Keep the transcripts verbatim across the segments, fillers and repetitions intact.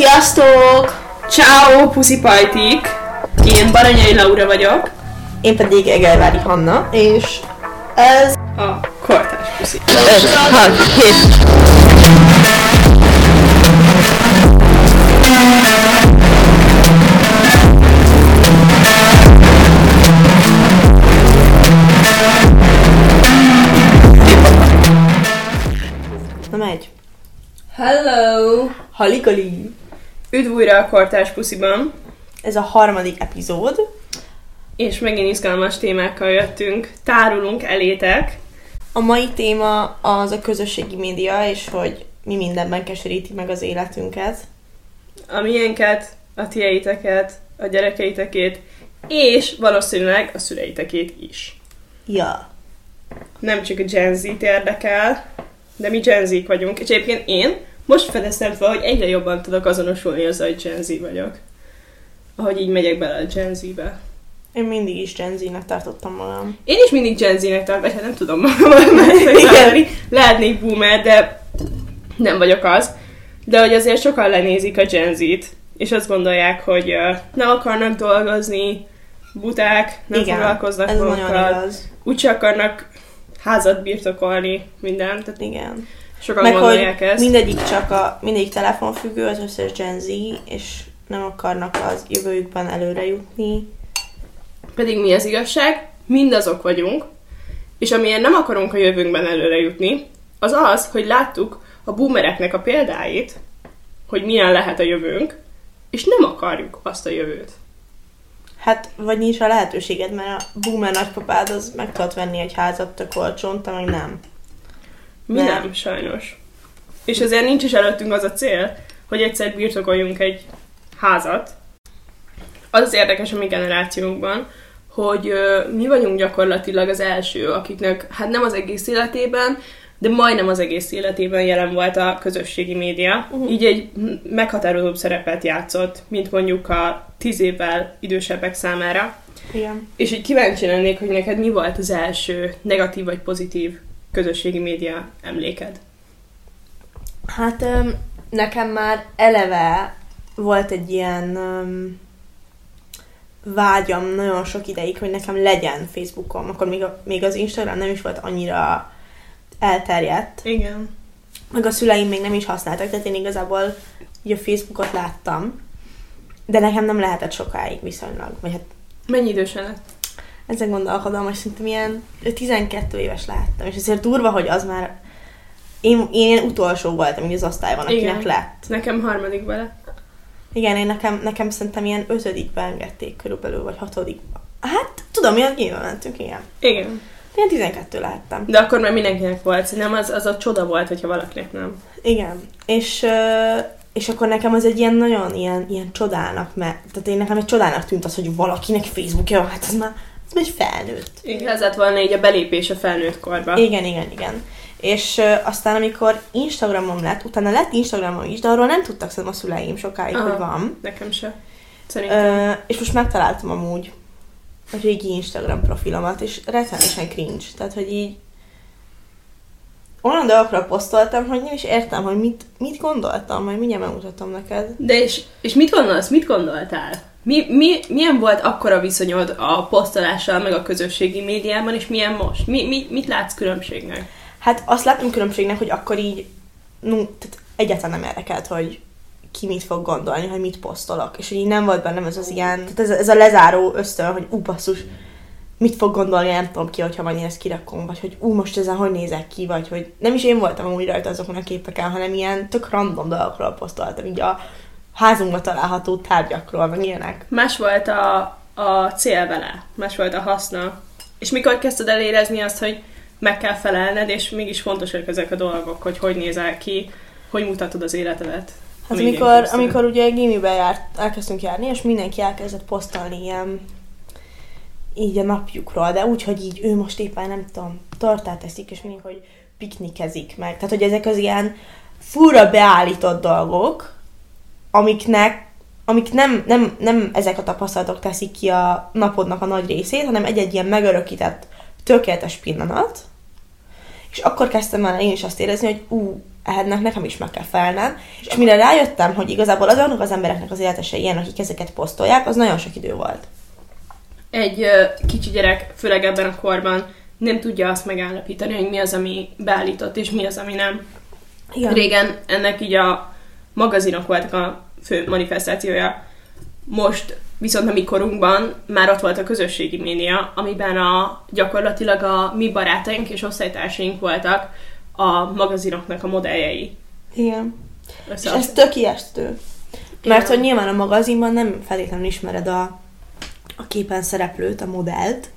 Sziasztok! Ciao, puszipajtik! Én Baranyai Laura vagyok. Én pedig Egervári Hanna, és ez a Kortárs Puszi. Na megy! Hello! Halikali! Üdv újra a Kortárs Pusziban! Ez a harmadik epizód. És megint izgalmas témákkal jöttünk. Tárulunk elétek. A mai téma az a közösségi média, és hogy mi mindenben keseríti meg az életünket. A miénket, a tieiteket, a gyerekeitekét, és valószínűleg a szüleitekét is. Ja. Nem csak a Gen Z-t érdekel, de mi Gen Z-k vagyunk. És egyébként én most fedeztem fel, hogy egyre jobban tudok azonosulni azzal, hogy Gen Z vagyok. Ahogy így megyek bele a Gen Z-be. Én mindig is Gen Z-nek tartottam magam. Én is mindig Gen Z-nek tartottam, hát nem tudom magam, mert lehetnék boomer, de nem vagyok az. De hogy azért sokan lenézik a Gen Z-t, és azt gondolják, hogy uh, nem akarnak dolgozni, buták, nem foglalkoznak magukkal, úgyse akarnak házat birtokolni, minden. Tehát igen. Sokan meg gondolják ezt. Mindegyik csak a, mindegyik telefonfüggő, az összes Gen Z, és nem akarnak az jövőjükben előre jutni. Pedig mi az igazság? Mindazok vagyunk, és amiért nem akarunk a jövőnkben előre jutni, az az, hogy láttuk a boomereknek a példáit, hogy milyen lehet a jövőnk, és nem akarjuk azt a jövőt. Hát, vagy nincs a lehetőséged, mert a boomer nagypapád az meg tudod venni egy házat tök olcsón, te meg nem. Mi nem. nem, sajnos. És azért nincs is előttünk az a cél, hogy egyszer birtokoljunk egy házat. Az az érdekes a mi generációnkban, hogy ö, mi vagyunk gyakorlatilag az első, akiknek hát nem az egész életében, de majdnem az egész életében jelen volt a közösségi média. Uh-huh. Így egy meghatározóbb szerepet játszott, mint mondjuk a tíz évvel idősebbek számára. Igen. És így kíváncsi lennék, hogy neked mi volt az első negatív vagy pozitív közösségi média emléked? Hát öm, nekem már eleve volt egy ilyen... Öm, vágyam nagyon sok ideig, hogy nekem legyen Facebookom, akkor még, a, még az Instagram nem is volt annyira elterjedt. Igen. Meg a szüleim még nem is használtak, tehát én igazából ugye, a Facebookot láttam, de nekem nem lehetett sokáig viszonylag. Vagy hát... Mennyi idősen lett? Ezen gondolkodom, és szerintem ilyen tizenkét éves láttam, és azért durva, hogy az már én, én ilyen utolsó voltam, így az osztályban, akinek igen. lett. Nekem harmadikban lett. Igen, én nekem, nekem szerintem ilyen ötödikbe engedték körülbelül, vagy hatodikba. Hát, tudom, ilyen nyilván mentünk, igen. Igen. Én tizenkettő láttam. De akkor már mindenkinek volt, nem az, az a csoda volt, hogyha valakinek nem. Igen. És, és akkor nekem az egy ilyen nagyon ilyen, ilyen csodának, mert tehát én nekem egy csodának tűnt az, hogy valakinek Facebookja, hát az már, az már egy felnőtt. Igen, ez lett volna így a belépés a felnőtt korba. Igen, igen, igen. És ö, aztán, amikor Instagramom lett, utána lett Instagramom is, de arról nem tudtak szerintem a szüleim sokáig, aha, hogy van. Nekem se. Szerintem. Ö, és most megtaláltam amúgy a régi Instagram profilomat, és rettenesen cringe. Tehát, hogy így olyan dolgokra posztoltam, hogy nem is értem, hogy mit, mit gondoltam, majd mindjárt megmutatom neked. De és, és mit gondolsz? Mit gondoltál? Mi, mi, milyen volt akkora viszonyod a posztolással, meg a közösségi médiában, és milyen most? Mi, mi, mit látsz különbségnek? Hát azt látom különbségnek, hogy akkor így no, tehát egyáltalán nem érdekelt, hogy ki mit fog gondolni, hogy mit posztolok. És így nem volt bennem ez az ilyen, tehát ez, ez a lezáró ösztön, hogy ú, basszus, mit fog gondolni, nem tudom ki, hogyha majd én ezt kirakom, vagy hogy ú, most ezen hogy nézek ki, vagy hogy nem is én voltam amúgy rajta azokon a képeken, hanem ilyen tök random dolgokról posztoltam, így a házunkban található tárgyakról, meg ilyenek. Más volt a, a cél vele, más volt a haszna. És mikor kezdted el érezni azt, hogy meg kell felelned, és mégis fontosak ezek a dolgok, hogy hogy nézel ki, hogy mutatod az életedet. Hát amikor, amikor ugye gimiben járt, elkezdtünk járni, és mindenki elkezdett posztolni ilyen így a napjukról, de úgy, hogy így ő most éppen, nem tudom, tartát eszik, és mindig, hogy piknikezik meg. Tehát, hogy ezek az ilyen furra beállított dolgok, amiknek, amik nem, nem, nem ezek a tapasztalatok teszik ki a napodnak a nagy részét, hanem egy-egy ilyen megörökített, tökéletes pillanat, és akkor kezdtem el én is azt érezni, hogy ú, ennek nekem is meg kell felnem. És mire rájöttem, hogy igazából azonnak az embereknek az életese ilyen, akik ezeket posztolják, az nagyon sok idő volt. Egy uh, kicsi gyerek, főleg ebben a korban nem tudja azt megállapítani, hogy mi az, ami beállított, és mi az, ami nem. Igen. Régen ennek így a magazinok voltak a fő manifestációja. Most viszont a mi korunkban már ott volt a közösségi média, amiben a, gyakorlatilag a mi barátaink és osztálytársaink voltak a magazinoknak a modelljei. Igen. És ez tök ijesztő. Mert hogy nyilván a magazinban nem feltétlenül ismered a, a képen szereplőt, a modellt.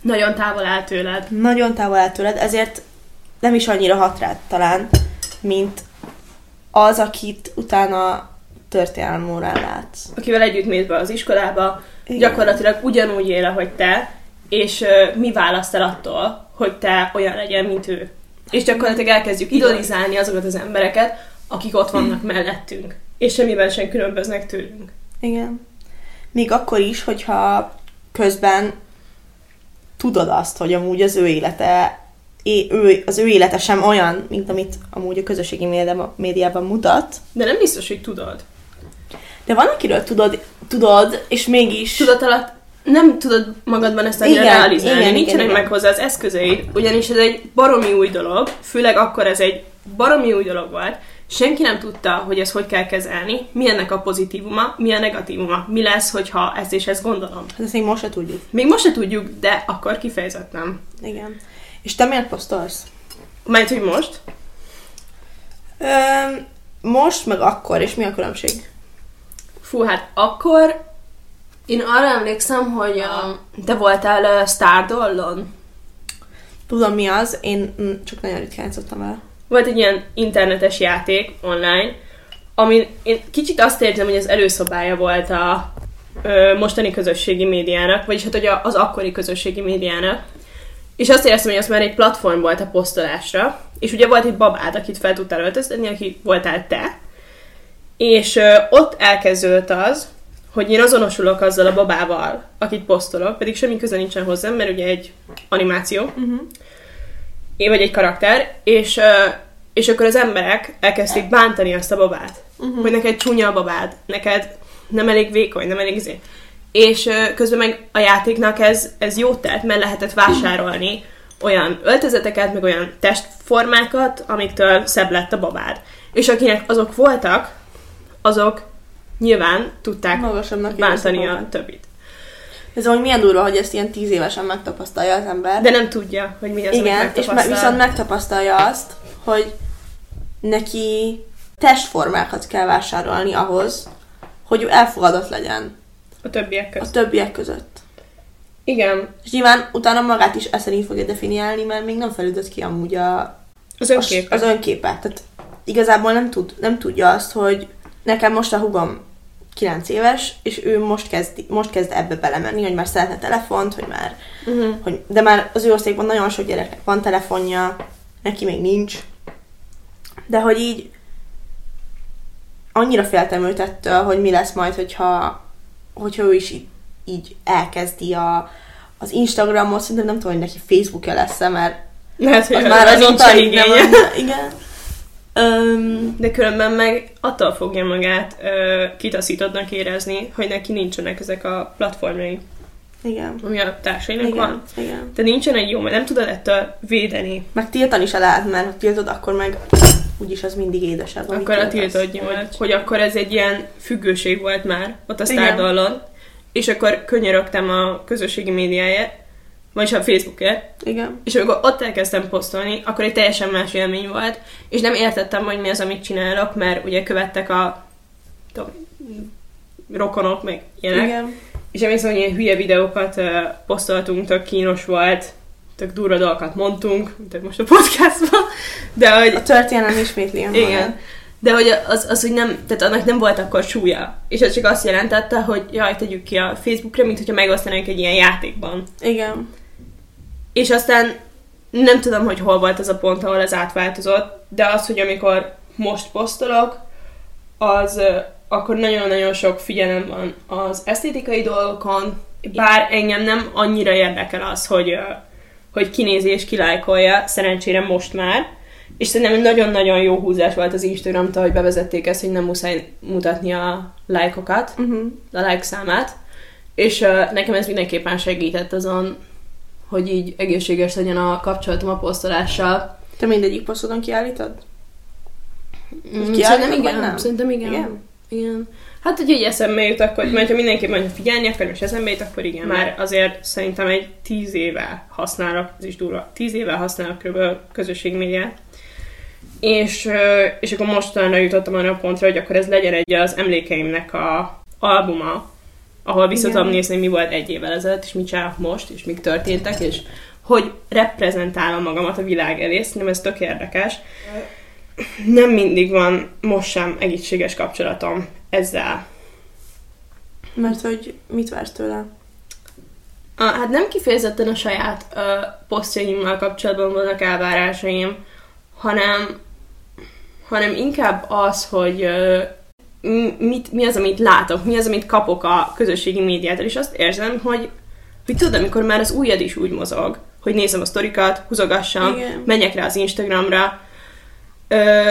Nagyon távol áll tőled. Nagyon távol áll tőled, ezért nem is annyira hat rád talán, mint az, akit utána történelmi órán látsz. Akivel együtt mész be az iskolába, igen, gyakorlatilag ugyanúgy él, ahogy te, és uh, mi választ el attól, hogy te olyan legyen, mint ő. És gyakorlatilag elkezdjük idolizálni azokat az embereket, akik ott vannak mellettünk, és semmiben sem különböznek tőlünk. Igen. Még akkor is, hogyha közben tudod azt, hogy amúgy az ő élete, ő, az ő élete sem olyan, mint amit amúgy a közösségi médiában, médiában mutat. De nem biztos, hogy tudod. De van, akiről tudod, tudod és mégis... Tudat alatt nem tudod magadban ezt annyira realizálni. Nincsenek meg hozzá az eszközeid, ugyanis ez egy baromi új dolog, főleg akkor ez egy baromi új dolog volt. Senki nem tudta, hogy ezt hogy kell kezelni, mi ennek a pozitívuma, mi a negatívuma, mi lesz, hogyha ezt és ezt gondolom. Hát ezt még most se tudjuk. Még most se tudjuk, de akkor kifejezetten. Igen. És te miért posztolsz? Mert hogy most? Ö, most, meg akkor, és mi a különbség? Fú, hát akkor... Én arra emlékszem, hogy a, te voltál Stardollon. Tudom mi az, én csak nagyon ritkán játszottam vele. Volt egy ilyen internetes játék online, amin én kicsit azt érzem, hogy az előszobája volt a ö, mostani közösségi médiának, vagyis hát hogy az akkori közösségi médiának. És azt éreztem, hogy az már egy platform volt a posztolásra, és ugye volt egy babád, akit fel tudtál öltöztetni, aki voltál te, és ö, ott elkezdődött az, hogy én azonosulok azzal a babával, akit posztolok, pedig semmi köze nincsen hozzám, mert ugye egy animáció, uh-huh. én vagy egy karakter, és, és akkor az emberek elkezdték bántani azt a babát, uh-huh. hogy neked csúnya a babád, neked nem elég vékony, nem elég zé. És közben meg a játéknak ez, ez jót tett, mert lehetett vásárolni olyan öltözeteket, meg olyan testformákat, amiktől szebb lett a babád. És akinek azok voltak, azok nyilván tudták bántani a többit. Ez ahogy milyen durva, hogy ezt ilyen tíz évesen megtapasztalja az ember. De nem tudja, hogy mi az, igen, amit megtapasztal. És viszont megtapasztalja azt, hogy neki testformákat kell vásárolni ahhoz, hogy elfogadott legyen. A többiek között. A többiek között. Igen. És nyilván utána magát is ezt szerint fogja definiálni, mert még nem felüldött ki amúgy a, az önképe. Az önképe. Tehát igazából nem, tud, nem tudja azt, hogy nekem most a hugom kilenc éves, és ő most kezd, most kezd ebbe belemenni, hogy már szeretne telefont, hogy már, uh-huh. hogy, de már az ő országban nagyon sok gyereknek van telefonja, neki még nincs. De hogy így annyira féltem őt ettől, hogy mi lesz majd, hogyha, hogyha ő is így, így elkezdi a, az Instagramot, szerintem nem tudom, hogy neki Facebookja lesz-e, mert lehet, az már az azóta így nem van. Igen. Um, de különben meg attól fogja magát uh, kitaszítottnak érezni, hogy neki nincsenek ezek a platformjai. Igen. Ami a társainak igen, van. Igen. De nincsen egy jó, mert nem tudod ettől védeni. Meg tiltani se lehet, mert ha tiltod, akkor meg úgyis az mindig édesebb. Akkor a tiltod nyomás. Hogy akkor ez egy ilyen függőség volt már ott a Stardollon, és akkor könyörögtem a közösségi médiáját, vagyis a Facebookért, igen. És amikor ott elkezdtem posztolni, akkor egy teljesen más élmény volt, és nem értettem, hogy mi az, amit csinálok, mert ugye követtek a tudom, rokonok, meg ilyenek, igen. És emlékszem, hogy ilyen hülye videókat uh, posztoltunk, tök kínos volt, tök durva dolgokat mondtunk, mint most a podcastban, de hogy... A történelem ismétli a igen. De hogy az, az, hogy nem, tehát annak nem volt akkor súlya. És ez csak azt jelentette, hogy jaj, tegyük ki a Facebookra, mint hogyha megosztanánk egy ilyen játékban. Igen. És aztán nem tudom, hogy hol volt az a pont, ahol ez átváltozott, de az, hogy amikor most posztolok, az akkor nagyon-nagyon sok figyelem van az esztétikai dolgokon, bár engem nem annyira érdekel az, hogy, hogy kinézi és kilájkolja, szerencsére most már, És szerintem nagyon-nagyon jó húzás volt az Instagramtól, hogy bevezették ezt, hogy nem muszáj mutatni a lájkokat, uh-huh. a like számát. És uh, nekem ez mindenképpen segített azon, hogy így egészséges legyen a kapcsolatom a posztolással. Te mindegyik posztodon kiállítod? Mm, szerintem igen. Nem? Szerintem igen. igen. igen. Hát, hogy így eszembe jut, akkor, mert ha mindenki mondja, figyelni akar, és eszembe jut, akkor igen. Már azért szerintem egy tíz éve használok, ez is durva, tíz éve használok körülbelül közösségmédiát. És, és akkor mostanra jutottam arra a pontra, hogy akkor ez legyen egy az emlékeimnek a albuma, ahol visszatom nézni, mi volt egy évvel ezelőtt, és mit csinálok most, és mik történtek, és hogy reprezentálom magamat a világ elé. Szerintem ez tök érdekes. Nem mindig van most sem egészséges kapcsolatom ezzel. Mert hogy mit vársz tőle? A, hát nem kifejezetten a saját uh, posztjaimmal kapcsolatban vannak elvárásaim, hanem, hanem inkább az, hogy uh, mit, mi az, amit látok, mi az, amit kapok a közösségi médiától, és azt érzem, hogy, hogy tudod, amikor már az ujjad is úgy mozog, hogy nézem a sztorikat, húzogassam, igen. menjek rá az Instagramra, ö,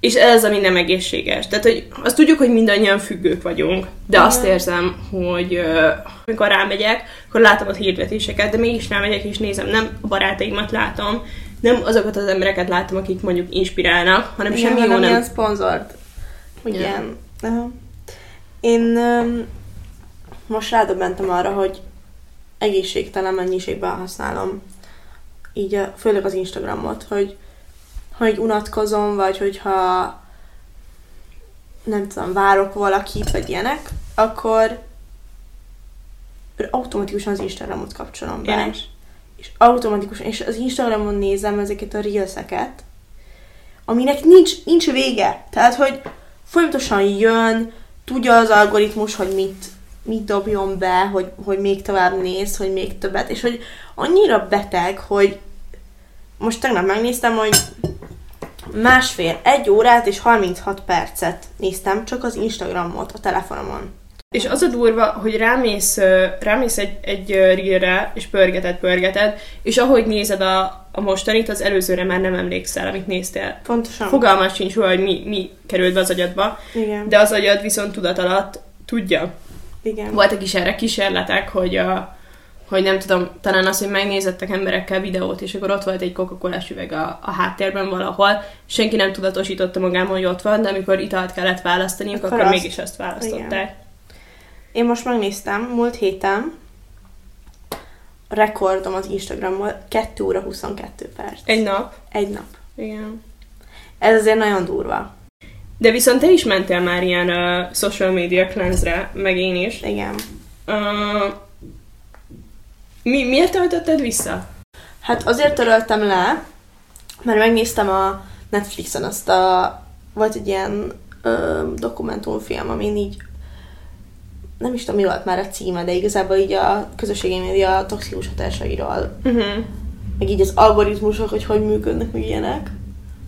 és ez, ami nem egészséges. Tehát, hogy azt tudjuk, hogy mindannyian függők vagyunk, de igen. azt érzem, hogy ö, amikor rámegyek, akkor látom a hirdetéseket, de mégis rámegyek és nézem, nem a barátaimat látom, nem azokat az embereket látom, akik mondjuk inspirálnak, hanem igen, semmi jó nem. Igen, ilyen szponzort. Igen. Uh-huh. Én um, most rádöbbentem arra, hogy egészségtelen mennyiségben használom, így a, főleg az Instagramot, hogy ha így unatkozom, vagy hogyha nem tudom, várok valakit, vagy ilyenek, akkor automatikusan az Instagramot kapcsolom be. És, és automatikusan, és az Instagramon nézem ezeket a reelseket, aminek nincs, nincs vége. Tehát, hogy folyamatosan jön, tudja az algoritmus, hogy mit, mit dobjon be, hogy, hogy még tovább néz, hogy még többet, és hogy annyira beteg, hogy most tegnap megnéztem, hogy másfél, egy órát és harminchat percet néztem csak az Instagramot a telefonomon. És az a durva, hogy rámész, rámész egy, egy reelre, és pörgeted, pörgeted, és ahogy nézed a, a mostanit, az előzőre már nem emlékszel, amit néztél. Pontosan. Fogalmas sincs róla, hogy mi, mi került be az agyadba, igen. de az agyad viszont tudat alatt tudja. Igen. Voltak is erre kísérletek, hogy, a, hogy nem tudom, talán az, hogy megnézettek emberekkel videót, és akkor ott volt egy Coca-Colás üveg a, a háttérben valahol, senki nem tudatosította magában, hogy ott van, de amikor italt kellett választaniuk, akkor, akkor azt... mégis ezt választották. Igen. Én most megnéztem, múlt héten rekordom az Instagramon két óra huszonkettő perc. Egy nap? Egy nap. Igen. Ez azért nagyon durva. De viszont te is mentél már ilyen uh, social media cleanse-re, meg én is. Igen. Uh, mi, miért töltötted vissza? Hát azért töröltem le, mert megnéztem a Netflixen azt a... volt egy ilyen uh, dokumentumfilm, amin így nem is tudom, mi volt már a címe, de igazából így a közösségi média a toxikus hatásairól. Uh-huh. Meg így az algoritmusok, hogy hogy működnek, meg ilyenek.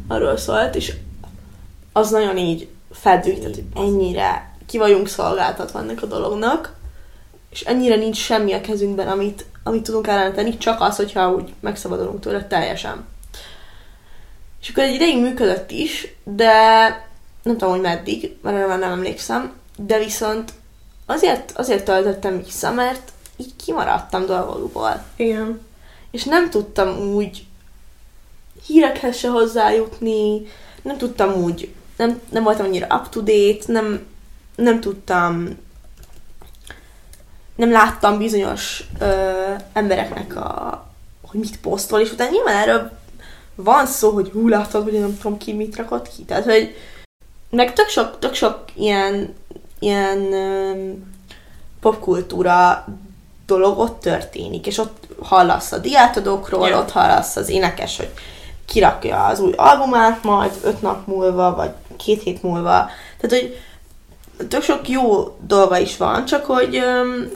Arról szólt, és az nagyon így feldüktett, hogy ennyire ki vagyunk szolgáltatva ennek a dolognak, és ennyire nincs semmi a kezünkben, amit, amit tudunk ellentenni, csak az, hogyha úgy megszabadulunk tőle teljesen. És akkor egy ideig működött is, de nem tudom, hogy meddig, mert már nem emlékszem, de viszont Azért, azért töltöttem vissza, mert így kimaradtam dolgokból. Igen. És nem tudtam úgy hírekhez se hozzájutni, nem tudtam úgy, nem, nem voltam annyira up-to-date, nem, nem tudtam, nem láttam bizonyos ö, embereknek, a, hogy mit posztol, és utána nyilván erről van szó, hogy hú, látod, hogy nem tudom ki, mit rakott ki. Tehát, hogy meg tök sok, tök sok ilyen ilyen um, popkultúra dolog ott történik, és ott hallasz a diátadókról, yeah. ott hallasz az énekes, hogy kirakja az új albumát majd öt nap múlva, vagy két hét múlva. Tehát, hogy tök sok jó dolga is van, csak hogy um,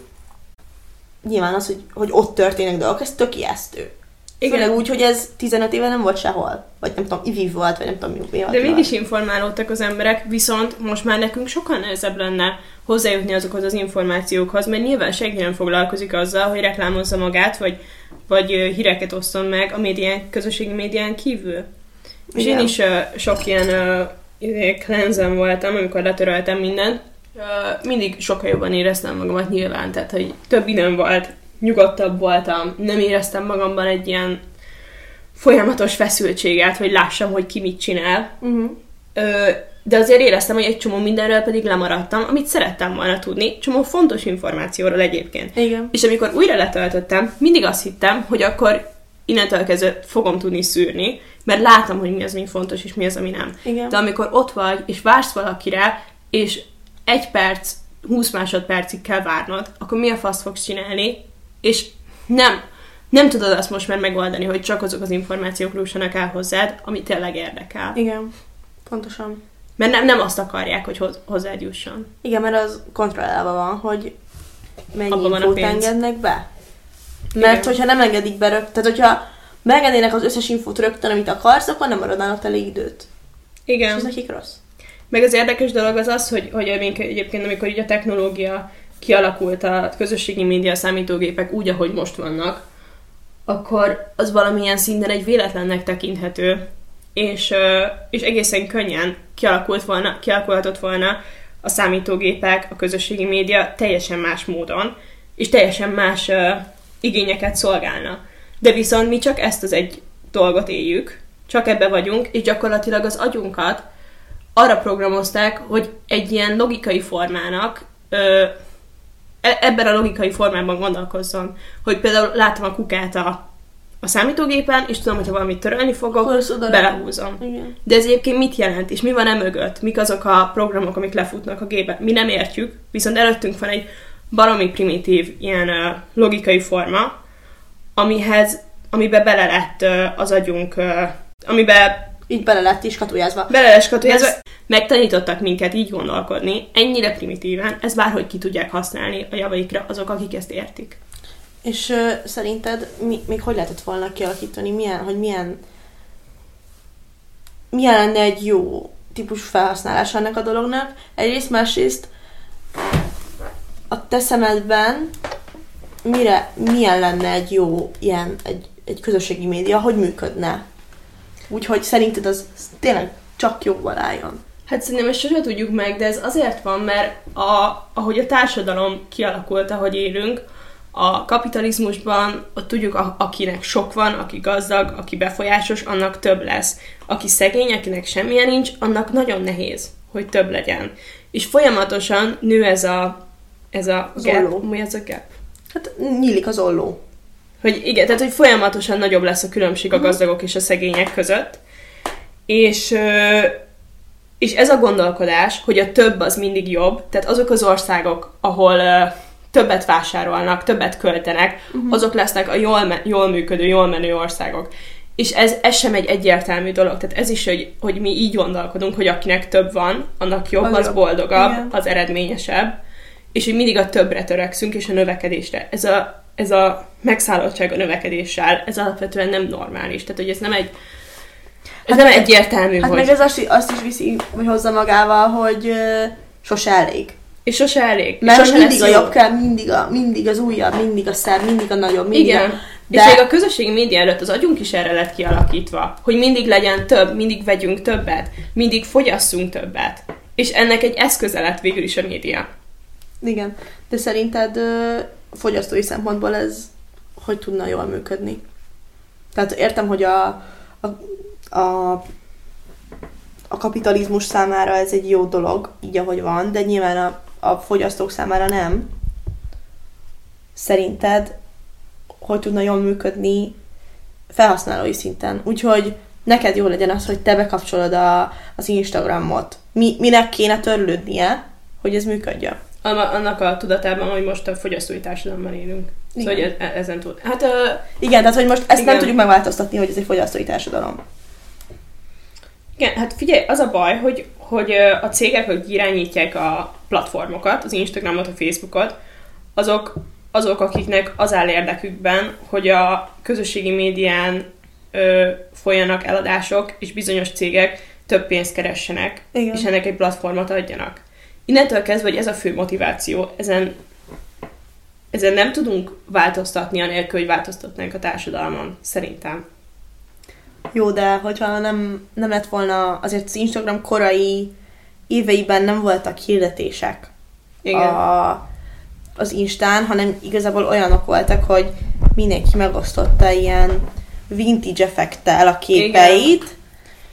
nyilván az, hogy, hogy ott történnek dolgok, ez tök ijesztő. Igen. Főleg úgy, hogy ez tizenöt éve nem volt sehol. Vagy nem tudom, iviv volt, vagy nem tudom, mi volt. De mégis informálódtak az emberek, viszont most már nekünk sokkal nehezebb lenne hozzájutni azokhoz az információkhoz, mert nyilván senki nem foglalkozik azzal, hogy reklámozza magát, vagy, vagy híreket oszton meg a médián, közösségi médián kívül. És én is uh, sok ilyen uh, cleansen voltam, amikor letöröltem mindent. Uh, mindig sokkal jobban éreztem magamat nyilván, tehát hogy több időm volt, nyugodtabb voltam, nem éreztem magamban egy ilyen folyamatos feszültséget, hogy lássam, hogy ki mit csinál. Uh-huh. Uh, de azért éreztem, hogy egy csomó mindenről pedig lemaradtam, amit szerettem volna tudni, csomó fontos információról egyébként. Igen. És amikor újra letöltöttem, mindig azt hittem, hogy akkor innentől kezdve fogom tudni szűrni, mert látom, hogy mi az, ami fontos, és mi az, ami nem. Igen. De amikor ott vagy, és vársz valakire, és egy perc, húsz másodpercig kell várnod, akkor mi a fasz fogsz csinálni, és nem, nem tudod azt most már megoldani, hogy csak azok az információk jussanak el hozzád, ami tényleg érdekel. Igen, pontosan. Mert nem, nem azt akarják, hogy hoz, hozzád jusson. Igen, mert az kontrollálva van, hogy mennyi infót engednek be. Mert igen. Hogyha nem engedik be rögtön, tehát hogyha megengednének az összes infót rögtön, amit akarsz, akkor nem maradnának elég időt. Igen. És ez nekik rossz. Meg az érdekes dolog az az, hogy, hogy egyébként amikor így a technológia kialakult, a közösségi média, számítógépek úgy, ahogy most vannak, akkor az valamilyen szinten egy véletlennek tekinthető, és, és egészen könnyen kialakult volna, kialakulhatott volna a számítógépek, a közösségi média teljesen más módon, és teljesen más uh, igényeket szolgálna. De viszont mi csak ezt az egy dolgot éljük, csak ebbe vagyunk, és gyakorlatilag az agyunkat arra programozták, hogy egy ilyen logikai formának, uh, ebben a logikai formában gondolkozzon, hogy például látom a kukát a a számítógépen, és tudom, hogyha valamit törölni fogok, belehúzom. Igen. De ez egyébként mit jelent, és mi van e mögött? Mik azok a programok, amik lefutnak a gépben? Mi nem értjük, viszont előttünk van egy baromi primitív ilyen uh, logikai forma, amihez, amiben bele lett uh, az agyunk, uh, amiben így bele lett is katujázva. Bele lett katujázva. Ezt... Megtanítottak minket így gondolkodni, ennyire primitíven, ez bárhogy ki tudják használni a javaikra azok, akik ezt értik. És uh, szerinted mi, még hogy lehetett volna kialakítani, milyen, hogy milyen, milyen lenne egy jó típus felhasználása ennek a dolognak? Egyrészt, másrészt a te szemedben mire, milyen lenne egy jó ilyen, egy, egy közösségi média, hogy működne? Úgyhogy szerinted az tényleg csak jóval álljon. Hát szerintem ezt sosem tudjuk meg, de ez azért van, mert a, ahogy a társadalom kialakult, ahogy élünk, a kapitalizmusban ott tudjuk, akinek sok van, aki gazdag, aki befolyásos, annak több lesz. Aki szegény, akinek semmilyen nincs, annak nagyon nehéz, hogy több legyen. És folyamatosan nő ez a, ez a az gap. Olló. Mi ez a gap? Hát nyílik az olló. Hogy igen, tehát hogy folyamatosan nagyobb lesz a különbség a gazdagok és a szegények között. És... és ez a gondolkodás, hogy a több az mindig jobb, tehát azok az országok, ahol... többet vásárolnak, többet költenek, uh-huh. azok lesznek a jól, jól működő, jól menő országok. És ez, ez sem egy egyértelmű dolog. Tehát ez is, hogy, hogy mi így gondolkodunk, hogy akinek több van, annak jobb, az, az boldogabb, igen. az eredményesebb, és hogy mindig a többre törekszünk, és a növekedésre. Ez a, ez a megszállottság a növekedéssel, ez alapvetően nem normális. Tehát, hogy ez nem egy ez hát nem meg, egyértelmű, hát hogy... meg ez azt, azt is viszi hozzá magával, hogy uh, sose elég. És sose elég. Mert sose mindig a jobb kell, mindig, a, mindig az újabb, mindig a szebb, mindig a nagyobb, mindig igen. A... De... És még a közösségi média előtt az agyunk is erre lett kialakítva, hogy mindig legyen több, mindig vegyünk többet, mindig fogyasszunk többet. És ennek egy eszköze lett végül is a média. Igen. De szerinted fogyasztói szempontból ez hogy tudna jól működni? Tehát értem, hogy a, a, a a kapitalizmus számára ez egy jó dolog, így ahogy van, de nyilván a a fogyasztók számára nem. Szerinted hogy tudna jól működni felhasználói szinten? Úgyhogy neked jó legyen az, hogy te bekapcsolod a, az Instagramot. Mi, minek kéne törlődnie, hogy ez működjön? Annak a tudatában, hogy most a fogyasztói társadalomban élünk. Szóval, igen. hogy e- ezen tud. Hát, uh, igen, tehát hogy most ezt igen. nem tudjuk megváltoztatni, hogy ez egy fogyasztói társadalom. Igen, hát figyelj, az a baj, hogy, hogy a cégek, akik irányítják a platformokat, az Instagramot, a Facebookot, azok, azok akiknek az áll érdekükben, hogy a közösségi médián ö, folyanak eladások, és bizonyos cégek több pénzt keressenek, igen. és ennek egy platformot adjanak. Innentől kezdve, hogy ez a fő motiváció, ezen, ezen nem tudunk változtatni, anélkül, hogy változtatnánk a társadalmon, szerintem. Jó, de hogyha nem, nem lett volna, azért az Instagram korai éveiben nem voltak hirdetések a, az Instán, hanem igazából olyanok voltak, hogy mindenki megosztotta ilyen vintage effekttel a képeit, igen.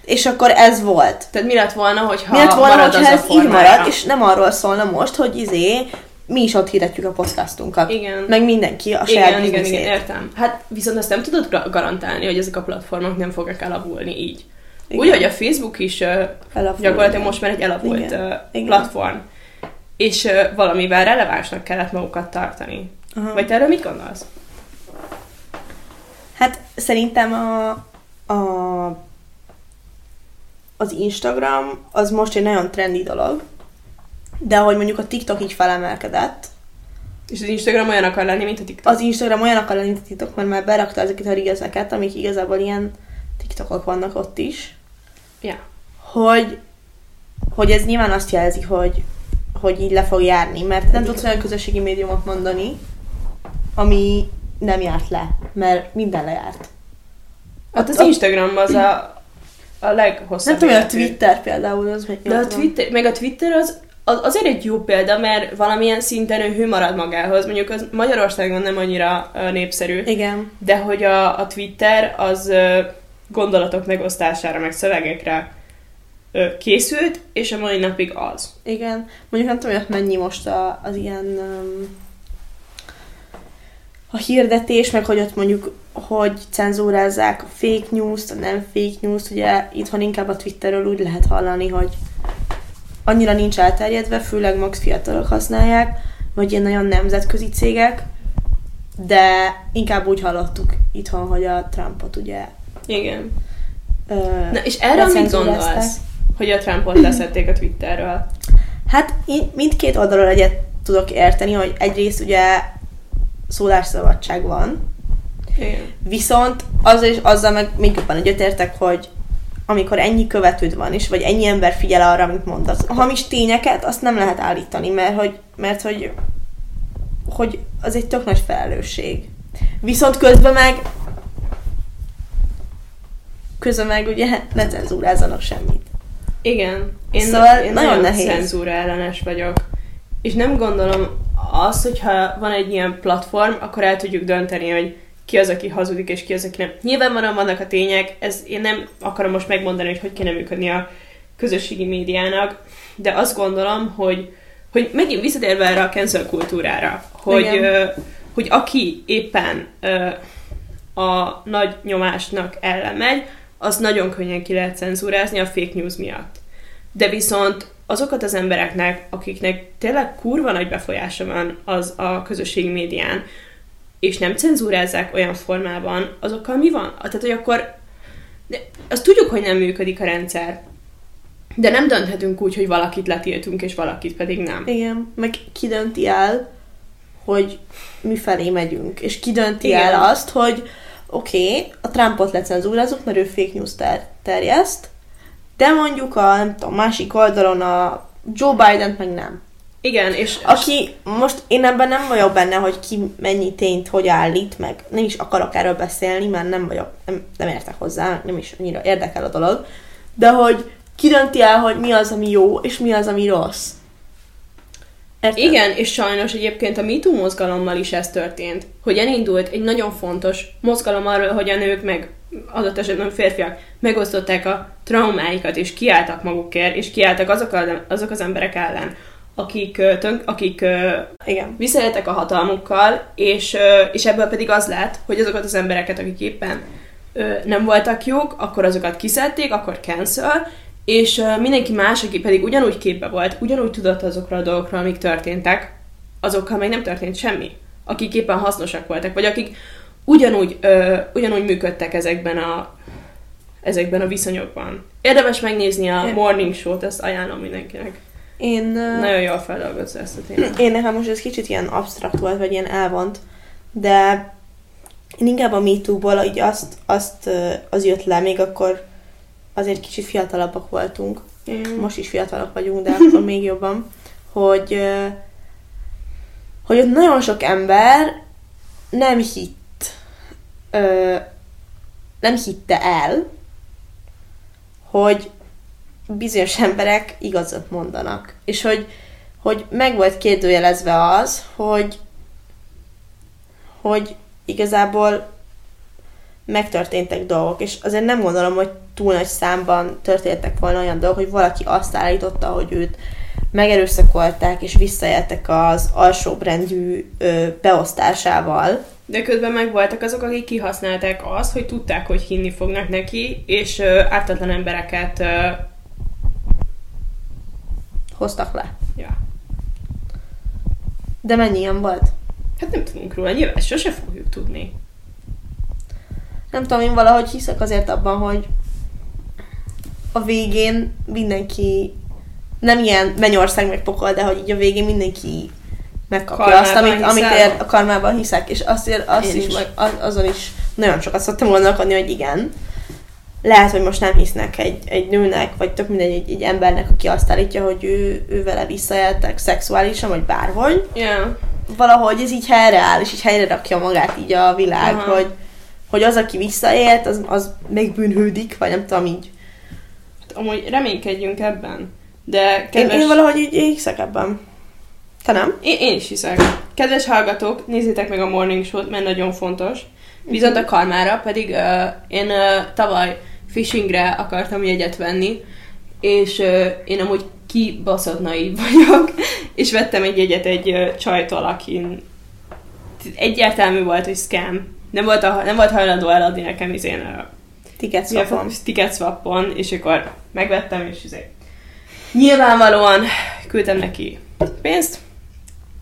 És akkor ez volt. Tehát mi lett volna, hogyha mi lett volna, marad hogyha ez a így maradt, és nem arról szólna most, hogy izé, mi is ott hirdetjük a podcastunkat. Igen. Meg mindenki a saját igen, bizniszét. Igen, igen, értem. Hát viszont azt nem tudod garantálni, hogy ezek a platformok nem fognak elavulni így. Úgy, hogy a Facebook is uh, gyakorlatilag most már egy elavult uh, platform. És uh, valamivel relevánsnak kellett magukat tartani. Aha. Vagy te erről mit gondolsz? Hát szerintem a, a, az Instagram az most egy nagyon trendy dolog, de ahogy mondjuk a TikTok így felemelkedett. És az Instagram olyan akar lenni, mint a TikTok? Az Instagram olyan akar lenni, mint a TikTok, mert már berakta ezeket a rigezeket, amik igazából ilyen TikTokok vannak ott is. Yeah. Hogy, hogy ez nyilván azt jelzi, hogy, hogy így le fog járni, mert nem tudsz olyan közösségi médiumot mondani, ami nem járt le, mert minden lejárt. Hát az a... Instagram az a, a leghosszabb. Nem tudom, a Twitter például az meg. De a Twitter, meg a Twitter az, az azért egy jó példa, mert valamilyen szinten ő hű marad magához. Mondjuk az Magyarországon nem annyira népszerű. Igen. De hogy a, a Twitter az gondolatok megosztására, meg szövegekre készült, és a mai napig az. Igen. Mondjuk nem tudom, hogy mennyi most az ilyen... a hirdetés, meg hogy ott mondjuk, hogy cenzúrázzák a fake news-t, a nem fake news-t, ugye itthon inkább a Twitterről úgy lehet hallani, hogy annyira nincs elterjedve, főleg max fiatalok használják, vagy ilyen nagyon nemzetközi cégek, de inkább úgy hallottuk itthon, hogy a Trumpot ugye... Igen. Ö, Na, és erről mit gondolsz, hogy a Trumpot leszették a Twitterről? Hát én mindkét oldalról egyet tudok érteni, hogy egyrészt ugye szólásszabadság van. Igen. Viszont azzal, és azzal meg még jobban egyetértek, hogy amikor ennyi követőd van is, vagy ennyi ember figyel arra, amit mondasz. A hamis tényeket azt nem lehet állítani, mert hogy, mert hogy, hogy az egy tök nagy felelősség. Viszont közben meg közben meg ugye ne cenzúrázzanak semmit. Igen. Én, szóval én nagyon, nagyon cenzúra ellenes vagyok. És nem gondolom az, hogyha van egy ilyen platform, akkor el tudjuk dönteni, hogy ki az, aki hazudik, és ki az, aki nem. Nyilvánvalóan vannak a tények, ez én nem akarom most megmondani, hogy hogy kéne működni a közösségi médiának, de azt gondolom, hogy, hogy megint visszatérve erre a cancel kultúrára, hogy, hogy aki éppen a nagy nyomásnak ellenmegy, az nagyon könnyen ki lehet cenzúrázni a fake news miatt. De viszont azokat az embereknek, akiknek tényleg kurva nagy befolyása van az a közösségi médián, és nem cenzúrázzák olyan formában, azokkal mi van? Tehát, hogy akkor... De azt tudjuk, hogy nem működik a rendszer, de nem dönthetünk úgy, hogy valakit letiltunk, és valakit pedig nem. Igen, meg ki dönti el, hogy mifelé megyünk, és ki dönti Igen. el azt, hogy oké, okay, a Trumpot lecenzúrázzuk, mert ő fake news ter- terjeszt, de mondjuk a, nem tudom, másik oldalon a Joe Bident meg nem. Igen, és... Aki, most én ebben nem vagyok benne, hogy ki mennyi tényt hogy állít, meg nem is akarok erről beszélni, mert nem vagyok, nem, nem értek hozzá, nem is annyira érdekel a dolog, de hogy ki dönti el, hogy mi az, ami jó, és mi az, ami rossz. Érted? Igen, és sajnos egyébként a MeToo mozgalommal is ez történt, hogy elindult egy nagyon fontos mozgalom arról, hogy a nők meg adott esetben férfiak megosztották a traumáikat, és kiálltak magukért, és kiálltak azok, a, azok az emberek ellen, akik, tönk, akik igen, visszaéltek a hatalmukkal, és, és ebből pedig az lett, hogy azokat az embereket, akik éppen nem voltak jók, akkor azokat kiszedték, akkor cancel, és mindenki más, aki pedig ugyanúgy képbe volt, ugyanúgy tudott azokra a dolgokra, amik történtek, azokkal még nem történt semmi, akik éppen hasznosak voltak, vagy akik ugyanúgy, ö, ugyanúgy működtek ezekben a, ezekben a viszonyokban. Érdemes megnézni a Morning Show-t, ezt ajánlom mindenkinek. Én, Nagyon jól feldolgozza ezt a témát. Én nekem most ez kicsit ilyen absztrakt volt, vagy ilyen elvont, de én inkább a MeToo-ból így azt, azt az jött le, még akkor azért kicsit fiatalabbak voltunk. Mm. Most is fiatalak vagyunk, de akkor még jobban, hogy, hogy ott nagyon sok ember nem hitt Ö, nem hitte el, hogy bizonyos emberek igazat mondanak. És hogy, hogy meg volt kérdőjelezve az, hogy, hogy igazából megtörténtek dolgok, és azért nem gondolom, hogy túl nagy számban történtek volna olyan dolgok, hogy valaki azt állította, hogy őt megerőszakolták, és visszaéltek az alsóbrendű ö, beosztásával. De közben meg voltak azok, akik kihasználták azt, hogy tudták, hogy hinni fognak neki, és ö, ártatlan embereket ö... hoztak le. Ja. De mennyi ilyen volt? Hát nem tudunk róla, nyilván sose fogjuk tudni. Nem tudom, én valahogy hiszek azért abban, hogy a végén mindenki, nem ilyen mennyország meg pokol, de hogy így a végén mindenki megkapja karmában azt, amit, amit ér, a karmában hiszek, és azt, ér, azt is, is. Meg, az, azon is nagyon sokat szoktam gondolkodni, hogy igen, lehet, hogy most nem hisznek egy, egy nőnek, vagy tök mindegy egy, egy embernek, aki azt állítja, hogy ő, ő vele visszaéltek szexuálisan, vagy bárhogy. Yeah. Valahogy ez így helyreáll, és így helyre rakja magát így a világ, uh-huh. hogy hogy az, aki visszaélt, az, az megbűnhődik, vagy nem tudom így. Hát amúgy reménykedjünk ebben, de kedves... Én, én valahogy így én hiszek ebben. Te nem? Én, én is hiszek. Kedves hallgatók, nézzétek meg a Morning Show-t, mert nagyon fontos. Viszont a karmára pedig uh, én uh, tavaly phishingre akartam jegyet venni, és uh, én amúgy kibaszott naiv vagyok, és vettem egy jegyet egy uh, csajtól, akin egyértelmű volt, hogy scam. Nem volt, a, nem volt hajlandó eladni nekem izén a ticketswapon, és akkor megvettem, és izé. Nyilvánvalóan küldtem neki pénzt,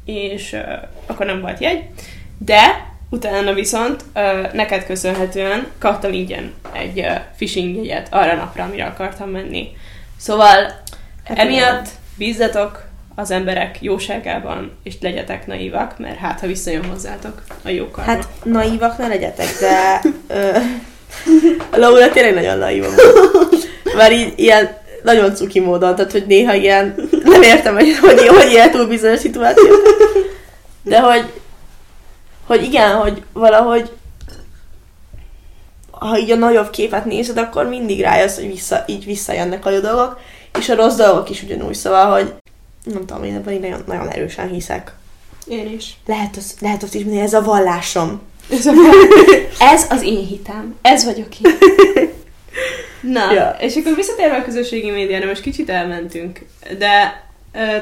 és uh, akkor nem volt jegy, de utána viszont uh, neked köszönhetően kaptam ingyen egy uh, phishing jegyet arra napra, amire akartam menni. Szóval emiatt bízzatok az emberek jóságában, és legyetek naívak, mert hát, ha visszajön hozzátok a jó karma. Hát, naívak ne legyetek, de ö, Laura tényleg nagyon naíva volt. Már így ilyen nagyon cuki módon, tehát, hogy néha ilyen nem értem, hogy hogy, hogy ilyen túl bizonyos szituáció. De hogy hogy igen, hogy valahogy ha így a nagyobb képet nézed, akkor mindig rájössz, hogy vissza, így visszajönnek a jó dolgok, és a rossz dolgok is ugyanúgy, szóval, hogy nem tudom, én ebben nagyon, nagyon erősen hiszek. Én is. Lehet azt, lehet azt is mondani, ez a vallásom. Ez, a vallásom. Ez az én hitem. Ez vagyok én. Na, ja. És akkor visszatérve a közösségi médiára, most kicsit elmentünk. De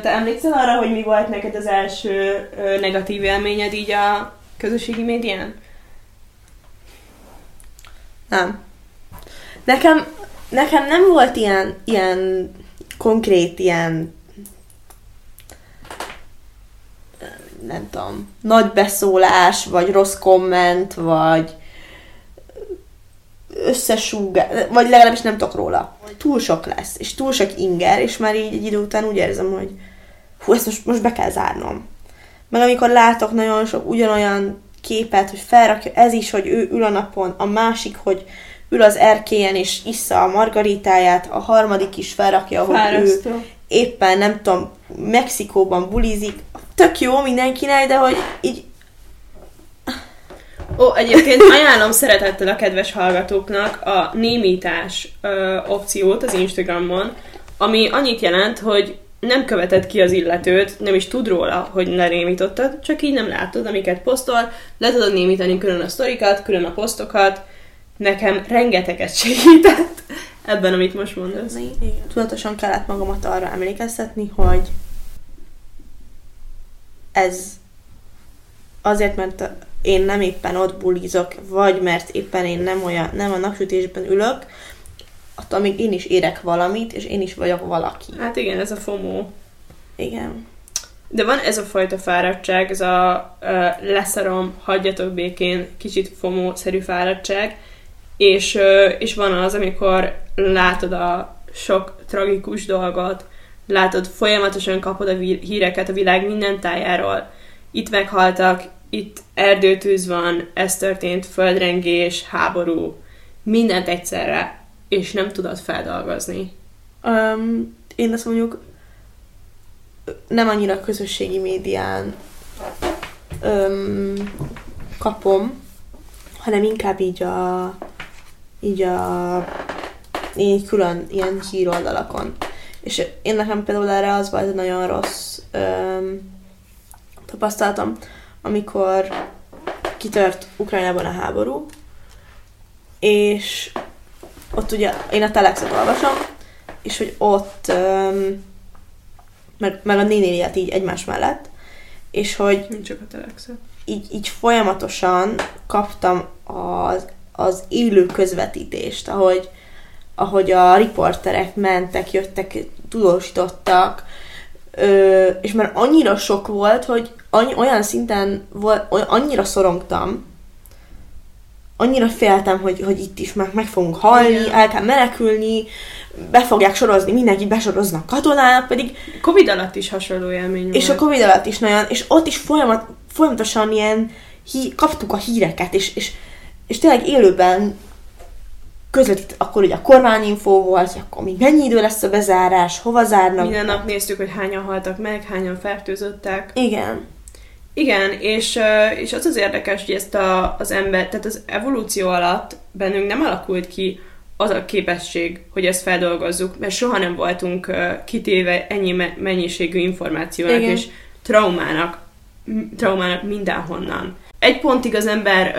te emlékszel arra, hogy mi volt neked az első negatív élményed így a közösségi médián? Nem. Nekem, nekem nem volt ilyen, ilyen konkrét, ilyen nem tudom, nagy beszólás, vagy rossz komment, vagy összesúgás, vagy legalábbis nem tudok róla. Túl sok lesz, és túl sok inger, és már így egy idő után úgy érzem, hogy hú, ezt most, most be kell zárnom. Meg amikor látok nagyon sok ugyanolyan képet, hogy felrakja ez is, hogy ő ül a napon, a másik, hogy ül az erkélyen, és issza a margaritáját, a harmadik is felrakja, hogy fárasztó. Ő éppen, nem tudom, Mexikóban bulizik, tök jó mindenkinek, de hogy így... Ó, egyébként ajánlom szeretettel a kedves hallgatóknak a némítás ö, opciót az Instagramon, ami annyit jelent, hogy nem követed ki az illetőt, nem is tud róla, hogy lenémítottad, csak így nem látod, amiket posztol, le tudod némítani külön a sztorikat, külön a posztokat. Nekem rengeteget segített ebben, amit most mondasz. Igen. Tudatosan kellett magamat arra emlékeztetni, hogy ez azért, mert én nem éppen ott bulizok, vagy mert éppen én nem olyan, nem a napsütésben ülök, attól még én is érek valamit, és én is vagyok valaki. Hát igen, ez a FOMO. Igen. De van ez a fajta fáradtság, ez a uh, leszarom, hagyjatok békén, kicsit FOMO-szerű fáradtság, és, uh, és van az, amikor látod a sok tragikus dolgot, látod, folyamatosan kapod a híreket a világ minden tájáról. Itt meghaltak, itt erdőtűz van, ez történt, földrengés, háború, mindent egyszerre, és nem tudod feldolgozni. Um, én azt mondjuk nem annyira közösségi médián um, kapom, hanem inkább így a így a így külön ilyen híroldalakon. És én nekem például erre az volt egy nagyon rossz öm, tapasztalatom, amikor kitört Ukrajnában a háború, és ott ugye én a Telexet olvasom, és hogy ott öm, meg, meg a néni élt így egymás mellett, és hogy nem csak a Telexet. Így, így folyamatosan kaptam az, az élő közvetítést, ahogy, ahogy a riporterek mentek, jöttek, tudósítottak, ö, és már annyira sok volt, hogy any, olyan szinten volt, annyira szorongtam, annyira féltem, hogy, hogy itt is meg, meg fogunk halni, el kell menekülni, be fogják sorozni, mindenkit besoroznak katonának, pedig... Covid alatt is hasonló élmény volt. És a Covid alatt is nagyon, és ott is folyamat, folyamatosan ilyen, hí, kaptuk a híreket, és, és, és tényleg élőben közvetít, akkor ugye a kormányinfó volt, akkor még mennyi idő lesz a bezárás, hova zárnak. Minden nap néztük, hogy hányan haltak meg, hányan fertőzöttek. Igen. Igen, és, és az az érdekes, hogy ezt a, az ember, tehát az evolúció alatt bennünk nem alakult ki az a képesség, hogy ezt feldolgozzuk, mert soha nem voltunk kitéve ennyi mennyiségű információnak. Igen. És traumának, traumának mindenhonnan. Egy pontig az ember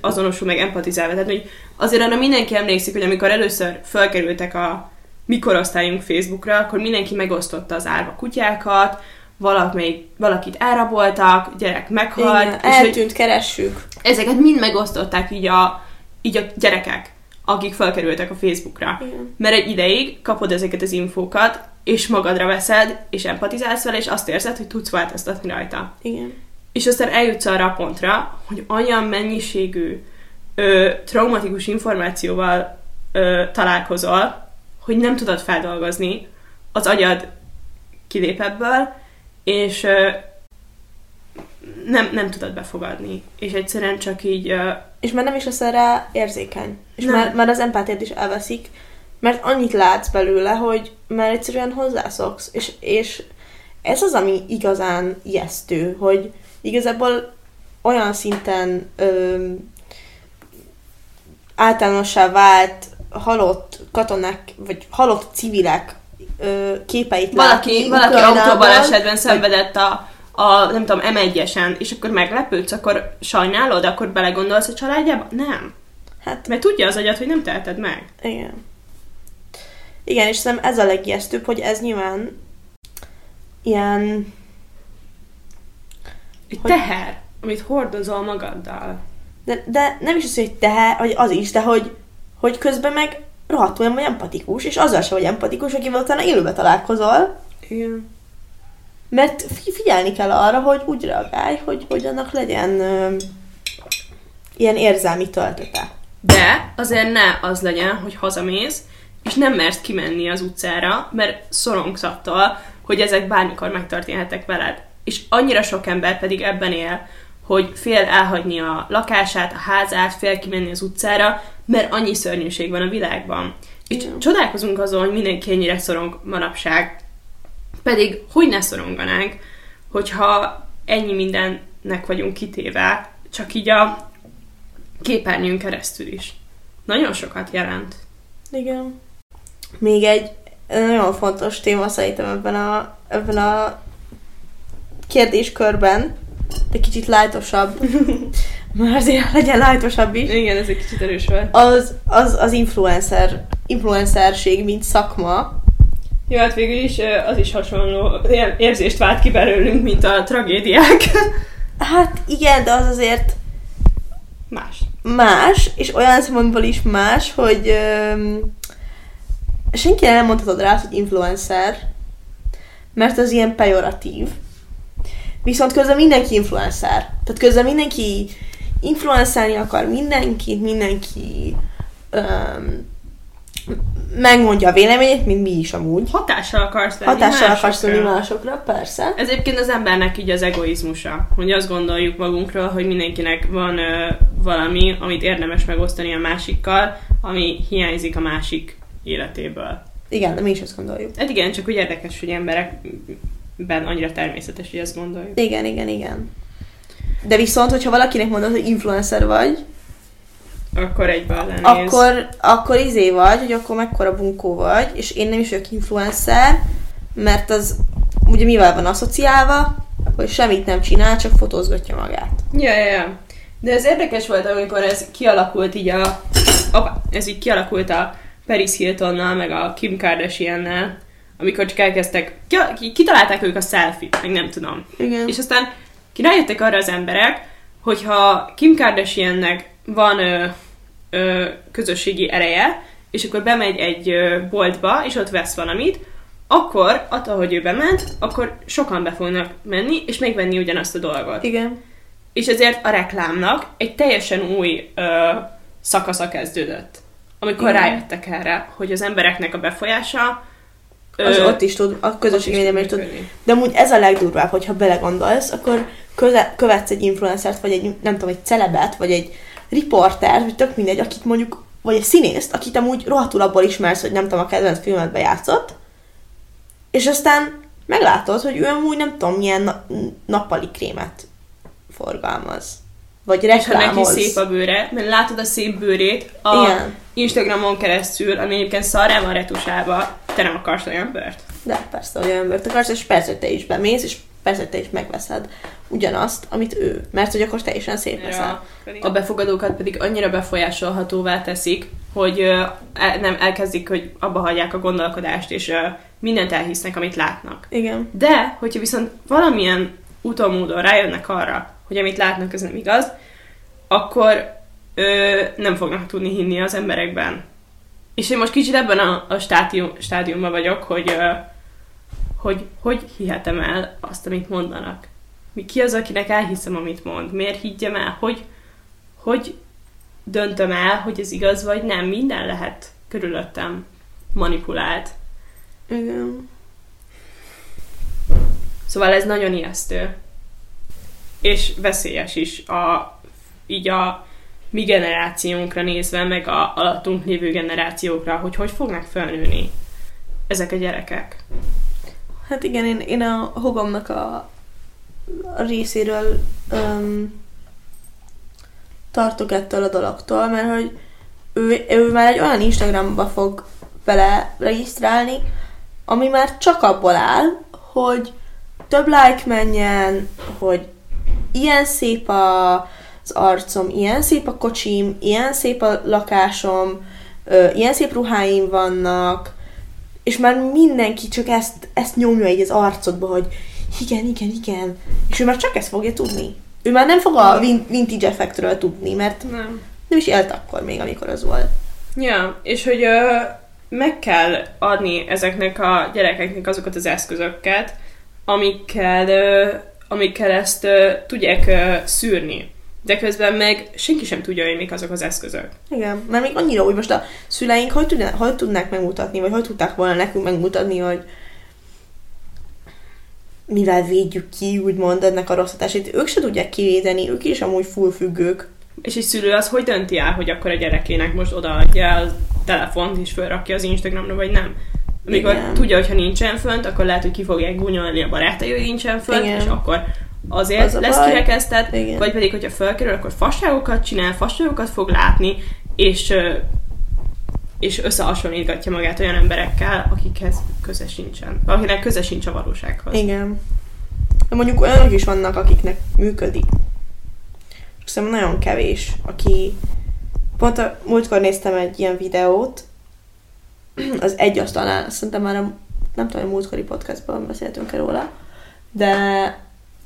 azonosul meg empatizálva, tehát hogy azért arra mindenki emlékszik, hogy amikor először felkerültek a mi korosztályunk Facebookra, akkor mindenki megosztotta az árva kutyákat, Valamelyik, valakit elraboltak, gyerek meghalt. Igen, és eltűnt, keressük. Ezeket mind megosztották így a, így a gyerekek, akik felkerültek a Facebookra. Igen. Mert egy ideig kapod ezeket az infókat, és magadra veszed, és empatizálsz vele, és azt érzed, hogy tudsz változtatni rajta. Igen. És aztán eljutsz arra a pontra, hogy olyan mennyiségű ö, traumatikus információval ö, találkozol, hogy nem tudod feldolgozni, az agyad kilép ebből, és uh, nem, nem tudod befogadni. És egyszerűen csak így... Uh, és már nem is leszel rá érzékeny. És már, már az empátiát is elveszik, mert annyit látsz belőle, hogy már egyszerűen hozzászoksz. És, és ez az, ami igazán ijesztő, hogy igazából olyan szinten ö, általánossá vált halott katonák, vagy halott civilek képeit valaki, valaki autóbalesetben szenvedett a, a, nem tudom, em egyesen, és akkor meglepődsz, akkor sajnálod, akkor belegondolsz a családjába? Nem. Hát, mert tudja az agyad, hogy nem teheted meg. Igen. Igen, és szerintem ez a legijesztőbb, hogy ez nyilván ilyen... Egy hogy... teher, amit hordozol magaddal. De, de nem is az, hogy teher, vagy az is, de hogy, hogy közben meg rohadtul nem vagy empatikus, és azzal sem vagy empatikus, akivel utána élőbe találkozol. Igen. Mert figyelni kell arra, hogy úgy reagálj, hogy, hogy annak legyen ö, ilyen érzelmi töltete. De azért ne az legyen, hogy hazamész, és nem mersz kimenni az utcára, mert szorongsz attól, hogy ezek bármikor megtörténhetek veled. És annyira sok ember pedig ebben él, hogy fél elhagyni a lakását, a házát, fél kimenni az utcára, mert annyi szörnyűség van a világban. És yeah. csodálkozunk azon, hogy mindenki ennyire szorong manapság. Pedig hogy ne szoronganánk, hogyha ennyi mindennek vagyunk kitéve, csak így a képernyőn keresztül is. Nagyon sokat jelent. Igen. Még egy nagyon fontos téma szerintem ebben a, ebben a kérdéskörben, de kicsit lájtosabb. Már azért legyen lájtosabb is. Igen, ez egy kicsit erős volt. Az, az, az influencer, influencerség, mint szakma. Jó, hát végül is az is hasonló érzést vált ki belőlünk, mint a tragédiák. Hát igen, de az azért más. Más, és olyan szempontból is más, hogy öm, senkire nem mondhatod rá, hogy influencer, mert az ilyen pejoratív. Viszont közben mindenki influencer. Tehát közben mindenki influencerni akar mindenkit, mindenki öm, megmondja a véleményét, mint mi is amúgy. Hatással akarsz lenni Hatással másokra. akarsz lenni másokra, persze. Ez egyébként az embernek így az egoizmusa, hogy azt gondoljuk magunkról, hogy mindenkinek van ö, valami, amit érdemes megosztani a másikkal, ami hiányzik a másik életéből. Igen, de mi is azt gondoljuk. Hát igen, csak úgy érdekes, hogy emberek... ben annyira természetes, hogy ezt gondoljuk. Igen, igen, igen. De viszont, hogyha valakinek mondod, hogy influencer vagy, Akkor egyben lenéz. Akkor, akkor izé vagy, hogy akkor mekkora bunkó vagy, és én nem is vagyok influencer, mert az ugye mivel van asszociálva, hogy semmit nem csinál, csak fotózgatja magát. Ja, ja, ja. De ez érdekes volt, amikor ez kialakult így a... Opa, ez így kialakult a Paris Hiltonnal, meg a Kim Kardashiannel, amikor csak elkezdtek... Kitalálták ők a selfie-t, meg nem tudom. Igen. És aztán rájöttek arra az emberek, hogyha Kim Kardashiannek van ö, ö, közösségi ereje, és akkor bemegy egy ö, boltba, és ott vesz valamit, akkor, attól, hogy ő bement, akkor sokan be fognak menni, és megvenni ugyanazt a dolgot. Igen. És ezért a reklámnak egy teljesen új ö, szakasza kezdődött. Amikor igen, rájöttek erre, hogy az embereknek a befolyása az ö, ott is tud, a közösségi médiában is tud. Működni. De amúgy ez a legdurvább, hogyha belegondolsz, akkor köze, követsz egy influencert, vagy egy, nem tudom, egy celebet, vagy egy riportert, vagy tök mindegy, akit mondjuk, vagy egy színészt, akit amúgy rohadtul abból ismersz, hogy nem tudom, a kedvenc filmetben játszott, és aztán meglátod, hogy ő amúgy nem tudom, milyen na- nappali krémet forgalmaz. Vagy reklámoz. És neki szép a bőre, mert látod a szép bőrét a igen, Instagramon keresztül, ami egyébként szarrá van retusába, te nem akarsz olyan bőrt. De persze, olyan embert akarsz, és persze, te is bemész, és persze, te is megveszed ugyanazt, amit ő. Mert hogy akkor teljesen szép leszel. A befogadókat pedig annyira befolyásolhatóvá teszik, hogy el, nem elkezdik, hogy abba hagyják a gondolkodást, és mindent elhisznek, amit látnak. Igen. De, hogyha viszont valamilyen úton, módon rájönnek arra, hogy amit látnak, ez nem igaz, akkor ö, nem fognak tudni hinni az emberekben. És én most kicsit ebben a, a stádium, stádiumban vagyok, hogy, ö, hogy hogy hihetem el azt, amit mondanak. Mi ki az, akinek elhiszem, amit mond? Miért higgyem el? Hogy, hogy döntöm el, hogy ez igaz, vagy nem? Minden lehet körülöttem manipulált. Igen. Szóval ez nagyon ijesztő. És veszélyes is, a, így a mi generációnkra nézve, meg a alattunk lévő generációkra, hogy hogy fognak felnőni ezek a gyerekek. Hát igen, én, én a hugomnak a, a részéről um, tartok ettől a dologtól, mert hogy ő, ő már egy olyan Instagramba fog bele regisztrálni, ami már csak abból áll, hogy több like menjen, hogy ilyen szép az arcom, ilyen szép a kocsim, ilyen szép a lakásom, ilyen szép ruháim vannak, és már mindenki csak ezt, ezt nyomja így az arcodba, hogy igen, igen, igen. És ő már csak ezt fogja tudni. Ő már nem fog a vintage effektről tudni, mert nem, nem is élt akkor még, amikor az volt. Ja, és hogy ö, meg kell adni ezeknek a gyerekeknek azokat az eszközöket, amikkel... Ö, amikkel ezt uh, tudják uh, szűrni. De közben meg senki sem tudja, hogy mik azok az eszközök. Igen, mert még annyira úgy most a szüleink hogy, tudná, hogy tudnák megmutatni, vagy hogy tudták volna nekünk megmutatni, hogy mivel védjük ki, úgymond ennek a rossz hatását. Ők se tudják kivédeni, ők is amúgy full függők. És egy szülő az hogy dönti el, hogy akkor a gyerekének most odaadja a telefont, és felrakja az Instagramra, vagy nem? Amikor igen, tudja, hogyha nincsen fönt, akkor lehet, hogy ki fogják gúnyolni a barátai, hogy nincsen fönt, igen, és akkor azért az lesz kirekesztett, vagy pedig, hogyha felkerül, akkor fasságokat csinál, fasságokat fog látni, és, és összehasonlítgatja magát olyan emberekkel, akikhez köze sincsen. Akinek köze sincs a valósághoz. Igen. De mondjuk olyanok is vannak, akiknek működik. Szerintem nagyon kevés, aki... Pont a múltkor néztem egy ilyen videót, az egy asztalnál, szerintem már a, nem tudom, a múltkori podcastban beszéltünk róla, de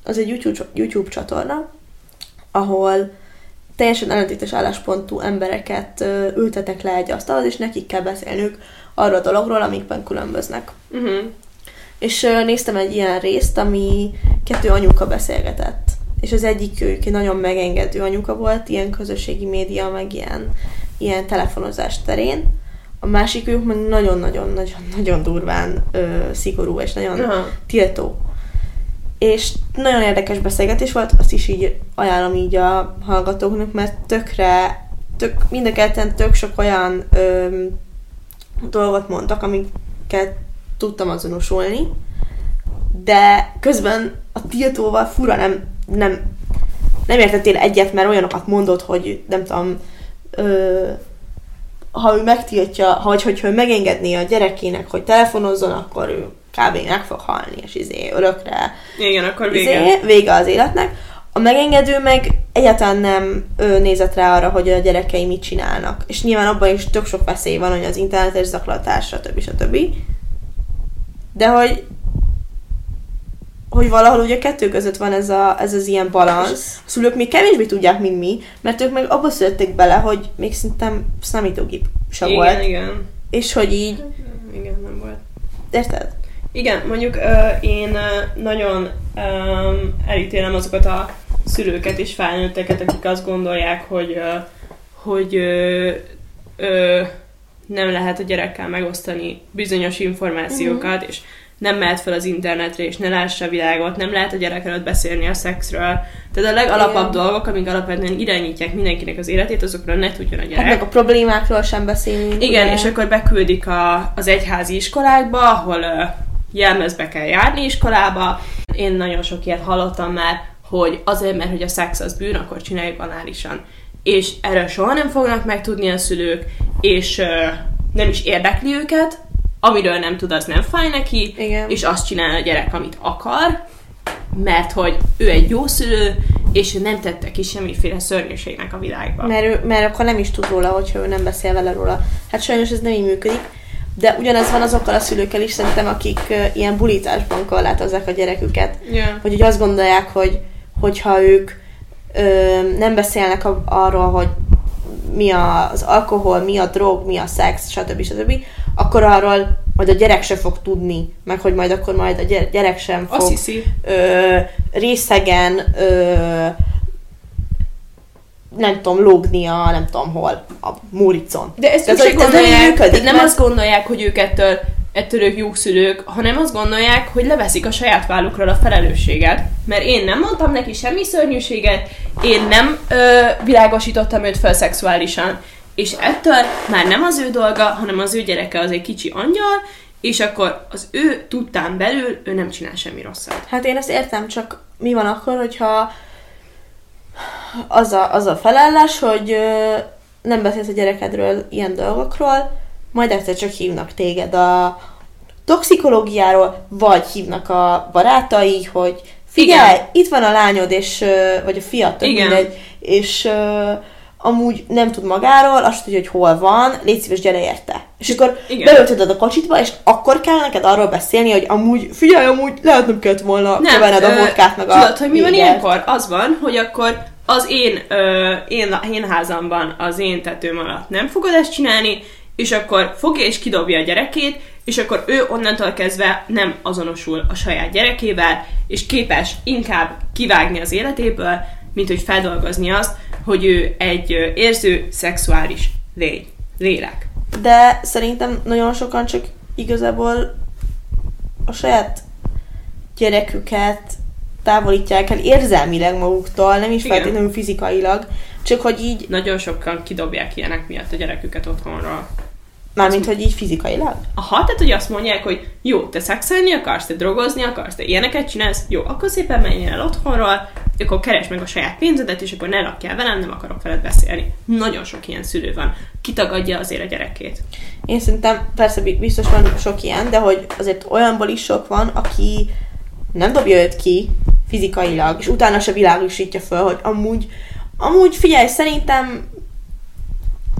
az egy YouTube, YouTube csatorna, ahol teljesen ellentétes álláspontú embereket ültetek le egy asztalhoz, és nekik kell beszélnünk arról a dologról, amikben különböznek. Uh-huh. És néztem egy ilyen részt, ami kettő anyuka beszélgetett. És az egyik ők egy nagyon megengedő anyuka volt, ilyen közösségi média, meg ilyen, ilyen telefonozás terén. A másik ők meg nagyon-nagyon-nagyon durván ö, szigorú, és nagyon aha, tiltó. És nagyon érdekes beszélgetés volt, azt is így ajánlom így a hallgatóknak, mert tökre, tök, mind a ketten tök sok olyan ö, dolgot mondtak, amiket tudtam azonosulni, de közben a tiltóval fura nem, nem, nem értettél egyet, mert olyanokat mondott, hogy nem tudom, ö, ha ő megtiltja, vagy hogyha ő megengedné a gyerekének, hogy telefonozzon, akkor ő kb. Meg fog halni, és izé, örökre. Igen, akkor vége. Izé, vége az életnek. A megengedő meg egyáltalán nem ö, nézett rá arra, hogy a gyerekei mit csinálnak. És nyilván abban is tök sok veszély van, hogy az internetes zaklatás, stb. stb. De hogy hogy valahol ugye a kettő között van ez, a, ez az ilyen balansz. A szülők még kevésbé tudják, mint mi, mert ők meg abba születtek bele, hogy még szerintem számítógép sem igen, volt. Igen, igen. És hogy így... Igen, nem volt. Érted? Igen, mondjuk uh, én uh, nagyon um, elítélem azokat a szülőket és felnőtteket, akik azt gondolják, hogy, uh, hogy uh, uh, nem lehet a gyerekkel megosztani bizonyos információkat, uh-huh. és nem mehet fel az internetre, és ne lássa a világot, nem lehet a gyerek előtt beszélni a szexről. Tehát a legalapabb igen. dolgok, amik alapvetően irányítják mindenkinek az életét, azokról ne tudjon a gyerek. Hát meg a problémákról sem beszélünk. Igen, ugye? És akkor beküldik a, az egyházi iskolákba, ahol uh, jelmezbe kell járni iskolába. Én nagyon sok ilyet hallottam már, hogy azért, mert hogy a szex az bűn, akkor csináljuk banálisan. És erről soha nem fognak megtudni a szülők, és uh, nem is érdekli őket, amiről nem tud, az nem fáj neki, igen. és azt csinál a gyerek, amit akar, mert hogy ő egy jó szülő, és nem tette ki semmiféle szörnyűségnek a világban. Mert, ő, mert akkor nem is tud róla, hogyha ő nem beszél vele róla. Hát sajnos ez nem így működik, de ugyanez van azokkal a szülőkkel is, szerintem, akik ilyen bulításban korlátozzák a gyereküket. Yeah. Hogy úgy azt gondolják, hogy hogyha ők ö, nem beszélnek a, arról, hogy mi az alkohol, mi a drog, mi a szex, stb. Stb., akkor arról majd a gyerek sem fog tudni, meg hogy majd akkor majd a gyerek sem fog ö, részegen ö, nem tudom, lógnia, nem tudom hol, a móricon. De ezt tehát, gondolják, működik, tehát nem mert... azt gondolják, hogy ők ettől, ettől ők jogszülők, hanem azt gondolják, hogy leveszik a saját vállukról a felelősséget, mert én nem mondtam neki semmi szörnyűséget, én nem ö, világosítottam őt fel szexuálisan. És ettől már nem az ő dolga, hanem az ő gyereke az egy kicsi angyal, és akkor az ő tudtán belül ő nem csinál semmi rosszat. Hát én ezt értem, csak mi van akkor, hogyha az a, az a felállás, hogy ö, nem beszélsz a gyerekedről ilyen dolgokról, majd egyszer csak hívnak téged a toxikológiáról, vagy hívnak a barátai, hogy figyelj, igen. itt van a lányod, és, vagy a fiatal, mindegy, és... Ö, amúgy nem tud magáról, azt tudja, hogy hol van, légy szíves, gyere érte. És akkor beöltöd a kocsitba, és akkor kell neked arról beszélni, hogy amúgy, figyelj, amúgy lehet nem kellett volna kövenned a vodkát, meg a... Tudod, hogy mi van ilyenkor? Az van, hogy akkor az én, ö, én, én házamban, az én tetőm alatt nem fogod ezt csinálni, és akkor fogja és kidobja a gyerekét, és akkor ő onnantól kezdve nem azonosul a saját gyerekével, és képes inkább kivágni az életéből, mint hogy feldolgozni azt, hogy ő egy érző, szexuális lény, lélek. De szerintem nagyon sokan csak igazából a saját gyereküket távolítják el érzelmileg maguktól, nem is igen. feltétlenül fizikailag, csak hogy így... Nagyon sokan kidobják ilyenek miatt a gyereküket otthonról. Mármint, hogy így fizikailag? Aha, tehát hogy azt mondják, hogy jó, te szexelni akarsz, te drogozni akarsz, te ilyeneket csinálsz, jó, akkor szépen menjél el otthonról, akkor keresd meg a saját pénzedet, és akkor ne lakjál velem, nem akarok veled beszélni. Nagyon sok ilyen szülő van. Kitagadja azért a gyerekét. Én szerintem, persze biztos van sok ilyen, de hogy azért olyanból is sok van, aki nem dobja őt ki fizikailag, és utána se világosítja föl, hogy amúgy, amúgy figyelj, szerintem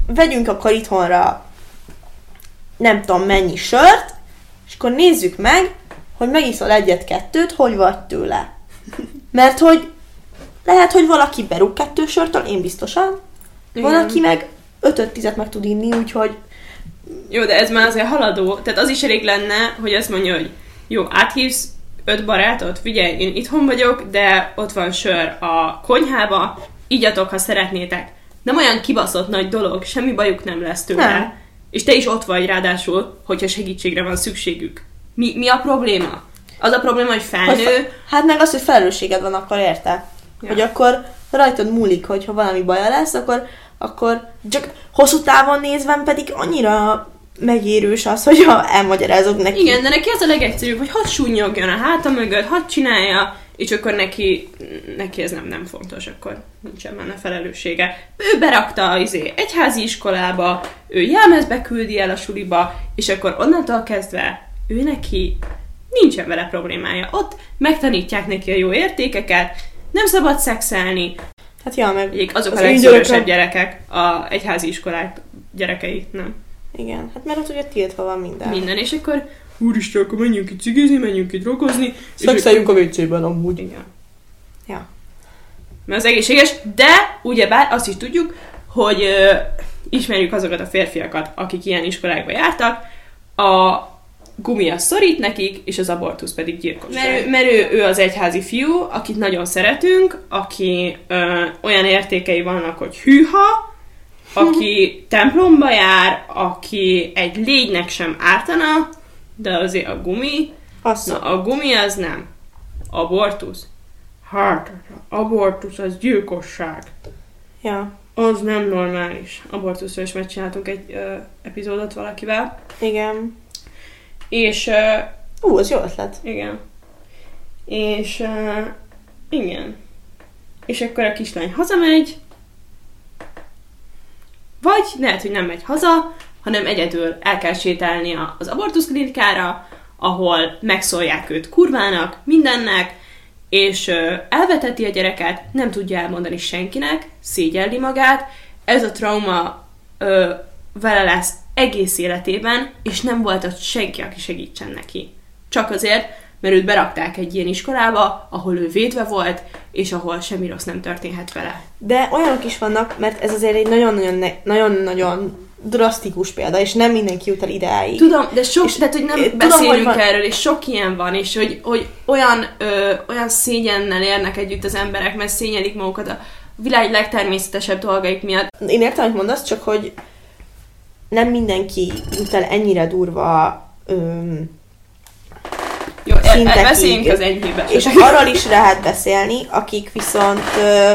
vegyünk akkor itthonra nem tudom mennyi sört, és akkor nézzük meg, hogy megiszol egyet-kettőt, hogy vagy tőle. Mert hogy lehet, hogy valaki berúg kettő sörtől, én biztosan, igen. van, aki meg ötöt tizet meg tud inni, úgyhogy... Jó, de ez már azért haladó, tehát az is elég lenne, hogy azt mondja, hogy jó, áthívsz öt barátot, figyelj, én itthon vagyok, de ott van sör a konyhába, igyatok, ha szeretnétek. Nem olyan kibaszott nagy dolog, semmi bajuk nem lesz tőle. Nem. És te is ott vagy ráadásul, hogyha segítségre van szükségük. Mi, mi a probléma? Az a probléma, hogy felnő... Hát meg az, hogy felelősséged van, akkor érte. Ja. Hogy akkor rajtad múlik, hogyha valami baja lesz, akkor, akkor csak hosszú távon nézve pedig annyira megérős az, hogy elmagyarázod neki. Igen, de neki az a legegyszerűbb, hogy hadd súnyogjon a háta mögött, hadd csinálja, és akkor neki, neki ez nem, nem fontos, akkor nincsen benne felelőssége. Ő berakta izé, egyházi iskolába, ő jelmezbe küldi el a suliba, és akkor onnantól kezdve ő neki nincsen vele problémája. Ott megtanítják neki a jó értékeket, nem szabad szexelni. Hát ja, meg azok az a legszörösebb gyerekek, a egyházi iskolák gyerekei, nem? Igen, hát mert ott ugye tiltva van minden. Minden, és akkor úristen, akkor menjünk ki cigizni, menjünk ki drogozni. Szexeljünk akkor a vécében amúgy. Igen. Ja. Mert az egészséges, de ugyebár azt is tudjuk, hogy ö, ismerjük azokat a férfiakat, akik ilyen iskolákba jártak, a gumia szorít nekik, és az abortusz pedig gyilkosság. Mert, mert ő, ő az egyházi fiú, akit nagyon szeretünk, aki ö, olyan értékei vannak, hogy hűha, aki templomba jár, aki egy légynek sem ártana, de azért a gumi, na, a gumi az nem. Abortusz. Hát, abortusz az gyilkosság. Ja. Az nem normális. Abortuszról is megcsináltunk egy ö, epizódot valakivel. Igen. És... Uh, Ú, az jó ötlet. Igen. És... Uh, igen. És akkor a kislány hazamegy, vagy lehet, hogy nem megy haza, hanem egyedül el kell sétálni az abortuszklinikára, ahol megszólják őt kurvának, mindennek, és uh, elveteti a gyereket, nem tudja elmondani senkinek, szégyelli magát, ez a trauma uh, vele lesz egész életében, és nem volt ott senki, aki segítsen neki. Csak azért, mert őt berakták egy ilyen iskolába, ahol ő védve volt, és ahol semmi rossz nem történhet vele. De olyanok is vannak, mert ez azért egy nagyon-nagyon, nagyon-nagyon drasztikus példa, és nem mindenki jut el ideáig. Tudom, de sok, és, tehát, hogy nem tudom, beszélünk hogy erről, és sok ilyen van, és hogy, hogy olyan, ö, olyan szégyennel érnek együtt az emberek, mert szégyelik magukat a világ legtermészetesebb dolgaik miatt. Én értem, hogy mondasz, csak hogy nem mindenki jut el ennyire durva öm, Jó, szintekig. Beszéljünk az enyhébe. És arról is lehet beszélni, akik viszont ö,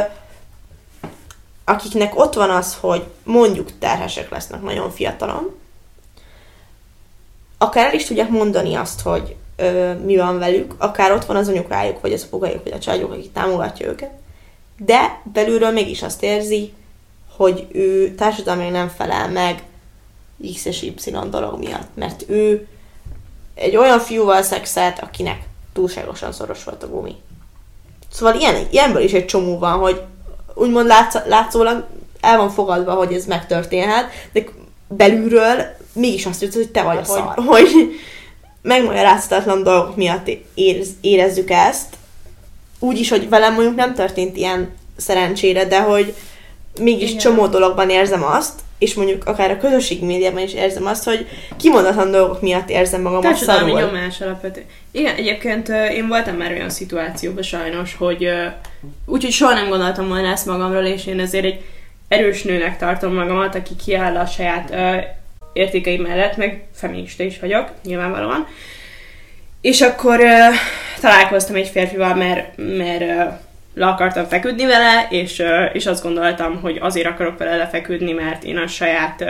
akiknek ott van az, hogy mondjuk terhesek lesznek nagyon fiatalon, akár el is tudják mondani azt, hogy ö, mi van velük, akár ott van az anyukájuk, vagy az apukájuk, vagy a családjuk, aki támogatja őket, de belülről mégis azt érzi, hogy ő társadalmilag nem felel meg X és Y dolog miatt, mert ő egy olyan fiúval szexelt, akinek túlságosan szoros volt a gumi. Szóval ilyen, ilyenből is egy csomó van, hogy úgymond látsz, látszólag el van fogadva, hogy ez megtörténhet, de belülről mégis azt tudsz, hogy te vagy a szar. Hogy, hogy megmagyarázhatatlan dolgok miatt érez, érezzük ezt. Úgyis, hogy velem mondjuk nem történt ilyen szerencsére, de hogy mégis igen, csomó dologban érzem azt, és mondjuk akár a közösségi médiában is érzem azt, hogy kimondatlan dolgok miatt érzem magamat szarul. Társadalmi nyomás alapvetően. Igen, egyébként én voltam már olyan szituációban sajnos, hogy úgyhogy soha nem gondoltam volna ezt magamról, és én azért egy erős nőnek tartom magamat, aki kiáll a saját uh, értékei mellett, meg feminista is vagyok, nyilvánvalóan. És akkor uh, találkoztam egy férfival, mert, mert uh, le akartam feküdni vele, és, és azt gondoltam, hogy azért akarok vele lefeküdni, mert én a saját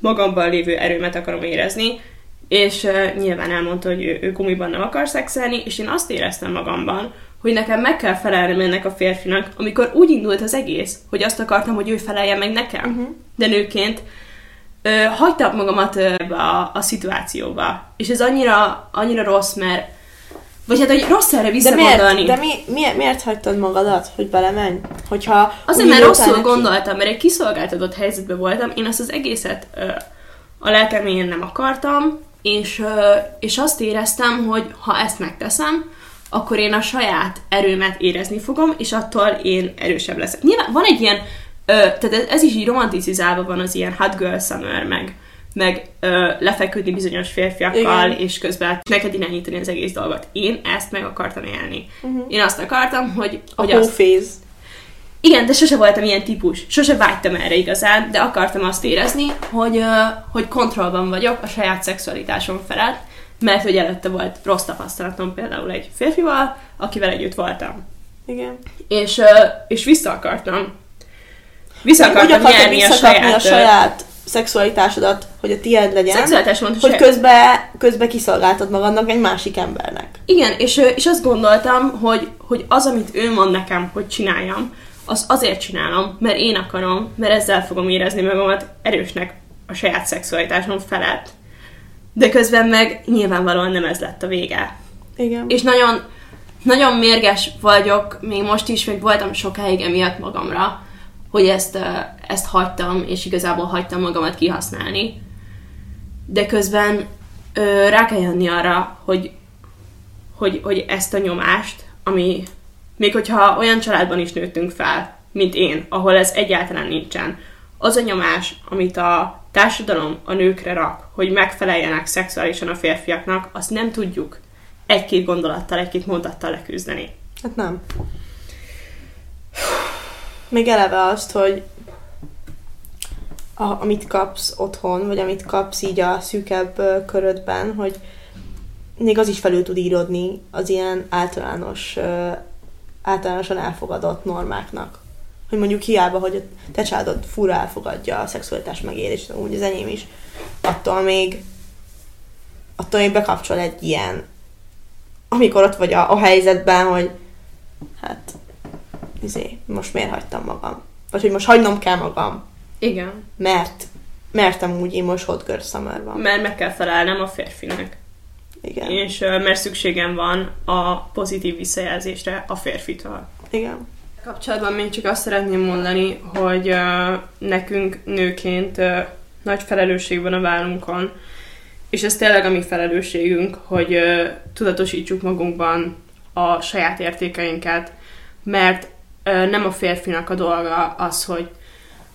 magamban lévő erőmet akarom érezni, és nyilván elmondta, hogy ő, ő gumiban nem akar szexelni, és én azt éreztem magamban, hogy nekem meg kell felelnem ennek a férfinak, amikor úgy indult az egész, hogy azt akartam, hogy ő felelje meg nekem. Uh-huh. De nőként ö, hagytam magamat ebbe a, a szituációba. És ez annyira, annyira rossz, mert vagy hát, hogy rossz erre visszamondani. De, miért, de mi, miért, miért hagytad magadat, hogy belemenj? Hogyha azért, mert rosszul neki gondoltam, mert egy kiszolgáltatott helyzetben voltam, én azt az egészet ö, a lelkemén nem akartam, és, ö, és azt éreztem, hogy ha ezt megteszem, akkor én a saját erőmet érezni fogom, és attól én erősebb leszek. Nyilván van egy ilyen, ö, tehát ez, ez is így romanticizálva van az ilyen hot girl summer, meg meg ö, lefeküdni bizonyos férfiakkal, igen, és közben neked irányítani az egész dolgot. Én ezt meg akartam élni. Uh-huh. Én azt akartam, hogy... hogy a azt... Igen, de sose voltam ilyen típus. Sose vágytam erre igazán, de akartam azt érezni, hogy, ö, hogy kontrollban vagyok a saját szexualitásom felett, mert hogy előtte volt rossz tapasztalatom például egy férfival, akivel együtt voltam. Igen. És, ö, és vissza akartam. Vissza akartam nyerni a saját... A saját szexualitásodat, hogy a tiéd legyen, szexualitás hogy közben közbe kiszolgáltad magadnak egy másik embernek. Igen, és, és azt gondoltam, hogy, hogy az, amit ő mond nekem, hogy csináljam, az azért csinálom, mert én akarom, mert ezzel fogom érezni magamat erősnek a saját szexualitásom felett. De közben meg nyilvánvalóan nem ez lett a vége. Igen. És nagyon, nagyon mérges vagyok, még most is, még voltam sokáig emiatt magamra, hogy ezt, ezt hagytam, és igazából hagytam magamat kihasználni. De közben ö, rá kell jönni arra, hogy, hogy, hogy ezt a nyomást, ami még hogyha olyan családban is nőttünk fel, mint én, ahol ez egyáltalán nincsen, az a nyomás, amit a társadalom a nőkre rak, hogy megfeleljenek szexuálisan a férfiaknak, azt nem tudjuk egy-két gondolattal, egy-két mondattal leküzdeni. Hát nem. Még eleve azt, hogy a, amit kapsz otthon, vagy amit kapsz így a szűkebb körödben, hogy még az is felül tud íródni az ilyen általános, általánosan elfogadott normáknak. Hogy mondjuk hiába, hogy a te családod fura elfogadja a szexualitás megélését, úgy az enyém is, attól még attól még bekapcsol egy ilyen, amikor ott vagy a, a helyzetben, hogy hát izé, most miért hagytam magam? Vagy hogy most hagynom kell magam. Igen. Mert, mert amúgy én most hot girl summer van. Mert meg kell felelnem a férfinek. Igen. És mert szükségem van a pozitív visszajelzésre a férfitől. Igen. Kapcsolatban még csak azt szeretném mondani, hogy uh, nekünk nőként uh, nagy felelősség van a vállunkon, és ez tényleg a mi felelősségünk, hogy uh, tudatosítsuk magunkban a saját értékeinket, mert uh, nem a férfinak a dolga az, hogy,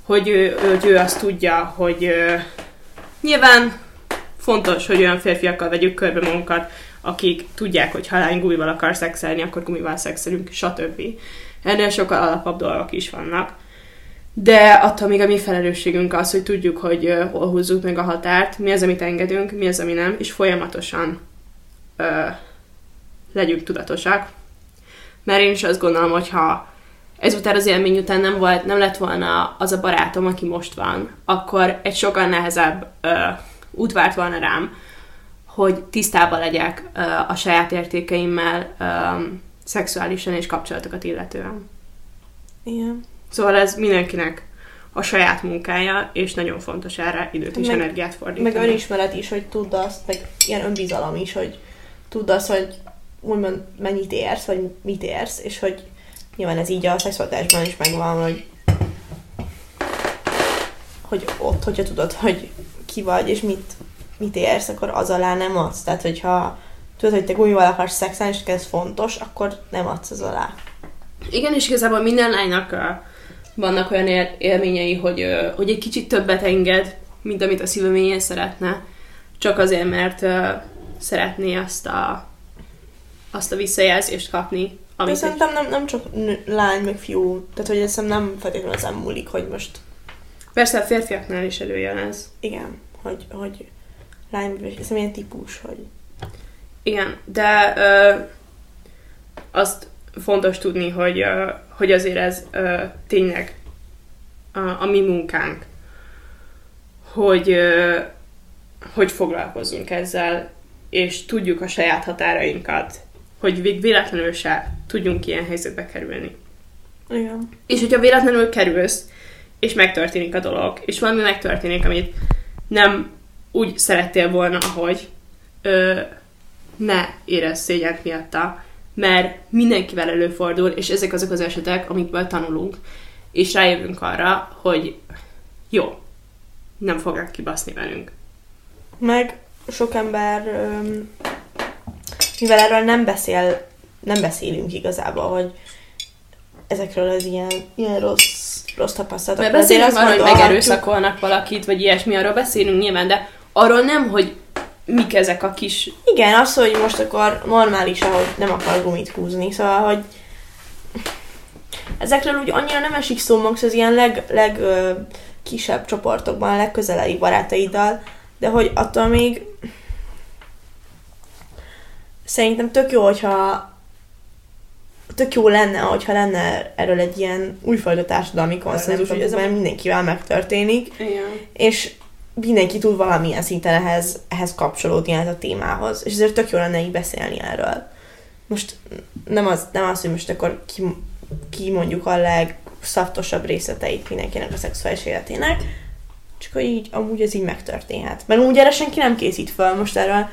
hogy, ő, hogy ő azt tudja, hogy uh, nyilván fontos, hogy olyan férfiakkal vegyük körbe magunkat, akik tudják, hogy ha lány gumival akar szexelni, akkor gumival szexelünk, stb. Ennél sokkal alapabb dolgok is vannak. De attól még a mi felelősségünk az, hogy tudjuk, hogy uh, hol húzzuk meg a határt, mi az, amit engedünk, mi az, ami nem, és folyamatosan uh, legyünk tudatosak. Mert én is azt gondolom, hogy ha ezután az élmény után nem, volt, nem lett volna az a barátom, aki most van, akkor egy sokkal nehezebb uh, út várt volna rám, hogy tisztában legyek uh, a saját értékeimmel, um, szexuálisan és kapcsolatokat illetően. Igen. Szóval ez mindenkinek a saját munkája, és nagyon fontos erre időt és meg, energiát fordítani. Meg önismeret is, hogy tudd azt, meg ilyen önbizalom is, hogy tudd azt, hogy úgymond mennyit érsz, vagy mit érsz, és hogy nyilván ez így a szexualitásban is megvan, hogy, hogy ott, hogyha tudod, hogy ki vagy, és mit, mit érsz, akkor az alá nem az. Tehát, hogyha tudod, hogy te gumival akarsz szexelni, és ez fontos, akkor nem adsz az alá. Igen, és igazából minden lánynak uh, vannak olyan él- élményei, hogy, uh, hogy egy kicsit többet enged, mint amit a szíveményén szeretne, csak azért, mert uh, szeretné azt a, azt a visszajelzést kapni. Amit de szerintem nem, nem csak nő, lány, meg fiú, tehát hogy ezt nem feltétlenül ezen múlik, hogy most... Persze a férfiaknál is előjelez. Igen, hogy, hogy lány, ez milyen típus, hogy... Igen, de ö, azt fontos tudni, hogy, ö, hogy azért ez ö, tényleg a, a mi munkánk, hogy, ö, hogy foglalkozzunk ezzel, és tudjuk a saját határainkat, hogy véletlenül se tudjunk ilyen helyzetbe kerülni. Igen. És hogyha véletlenül kerülsz, és megtörténik a dolog, és valami megtörténik, amit nem úgy szerettél volna, ahogy... Ö, ne érezz szégyent miatta, mert mindenkivel előfordul, és ezek azok az esetek, amikből tanulunk, és rájövünk arra, hogy jó, nem fognak kibaszni velünk. Meg sok ember, mivel erről nem beszél, nem beszélünk igazából, hogy ezekről az ilyen, ilyen rossz, rossz tapasztalatok. Mert beszélünk arról, hogy megerőszakolnak valakit, vagy ilyesmi, arról beszélünk nyilván, de arról nem, hogy mik ezek a kis... Igen, az, hogy most akkor normális, ahogy nem akar gumit húzni, szóval, hogy ezekről úgy annyira nem esik szó, max az ilyen leg, leg ö, kisebb csoportokban, a legközelebbi barátaiddal, de hogy attól még szerintem tök jó, hogyha tök jó lenne, hogyha lenne erről egy ilyen újfajta társadalmi konszenzus, hogy ez már mindenkivel megtörténik. Igen. És mindenki tud valamilyen szinten ehhez, ehhez kapcsolódni, ehhez a témához. És ezért tök jó lenne így beszélni erről. Most nem az, nem az, hogy most akkor ki, ki mondjuk a legszaftosabb részleteit mindenkinek a szexuális életének, csak hogy így amúgy ez így megtörténhet. Mert úgy erre senki nem készít fel most erről.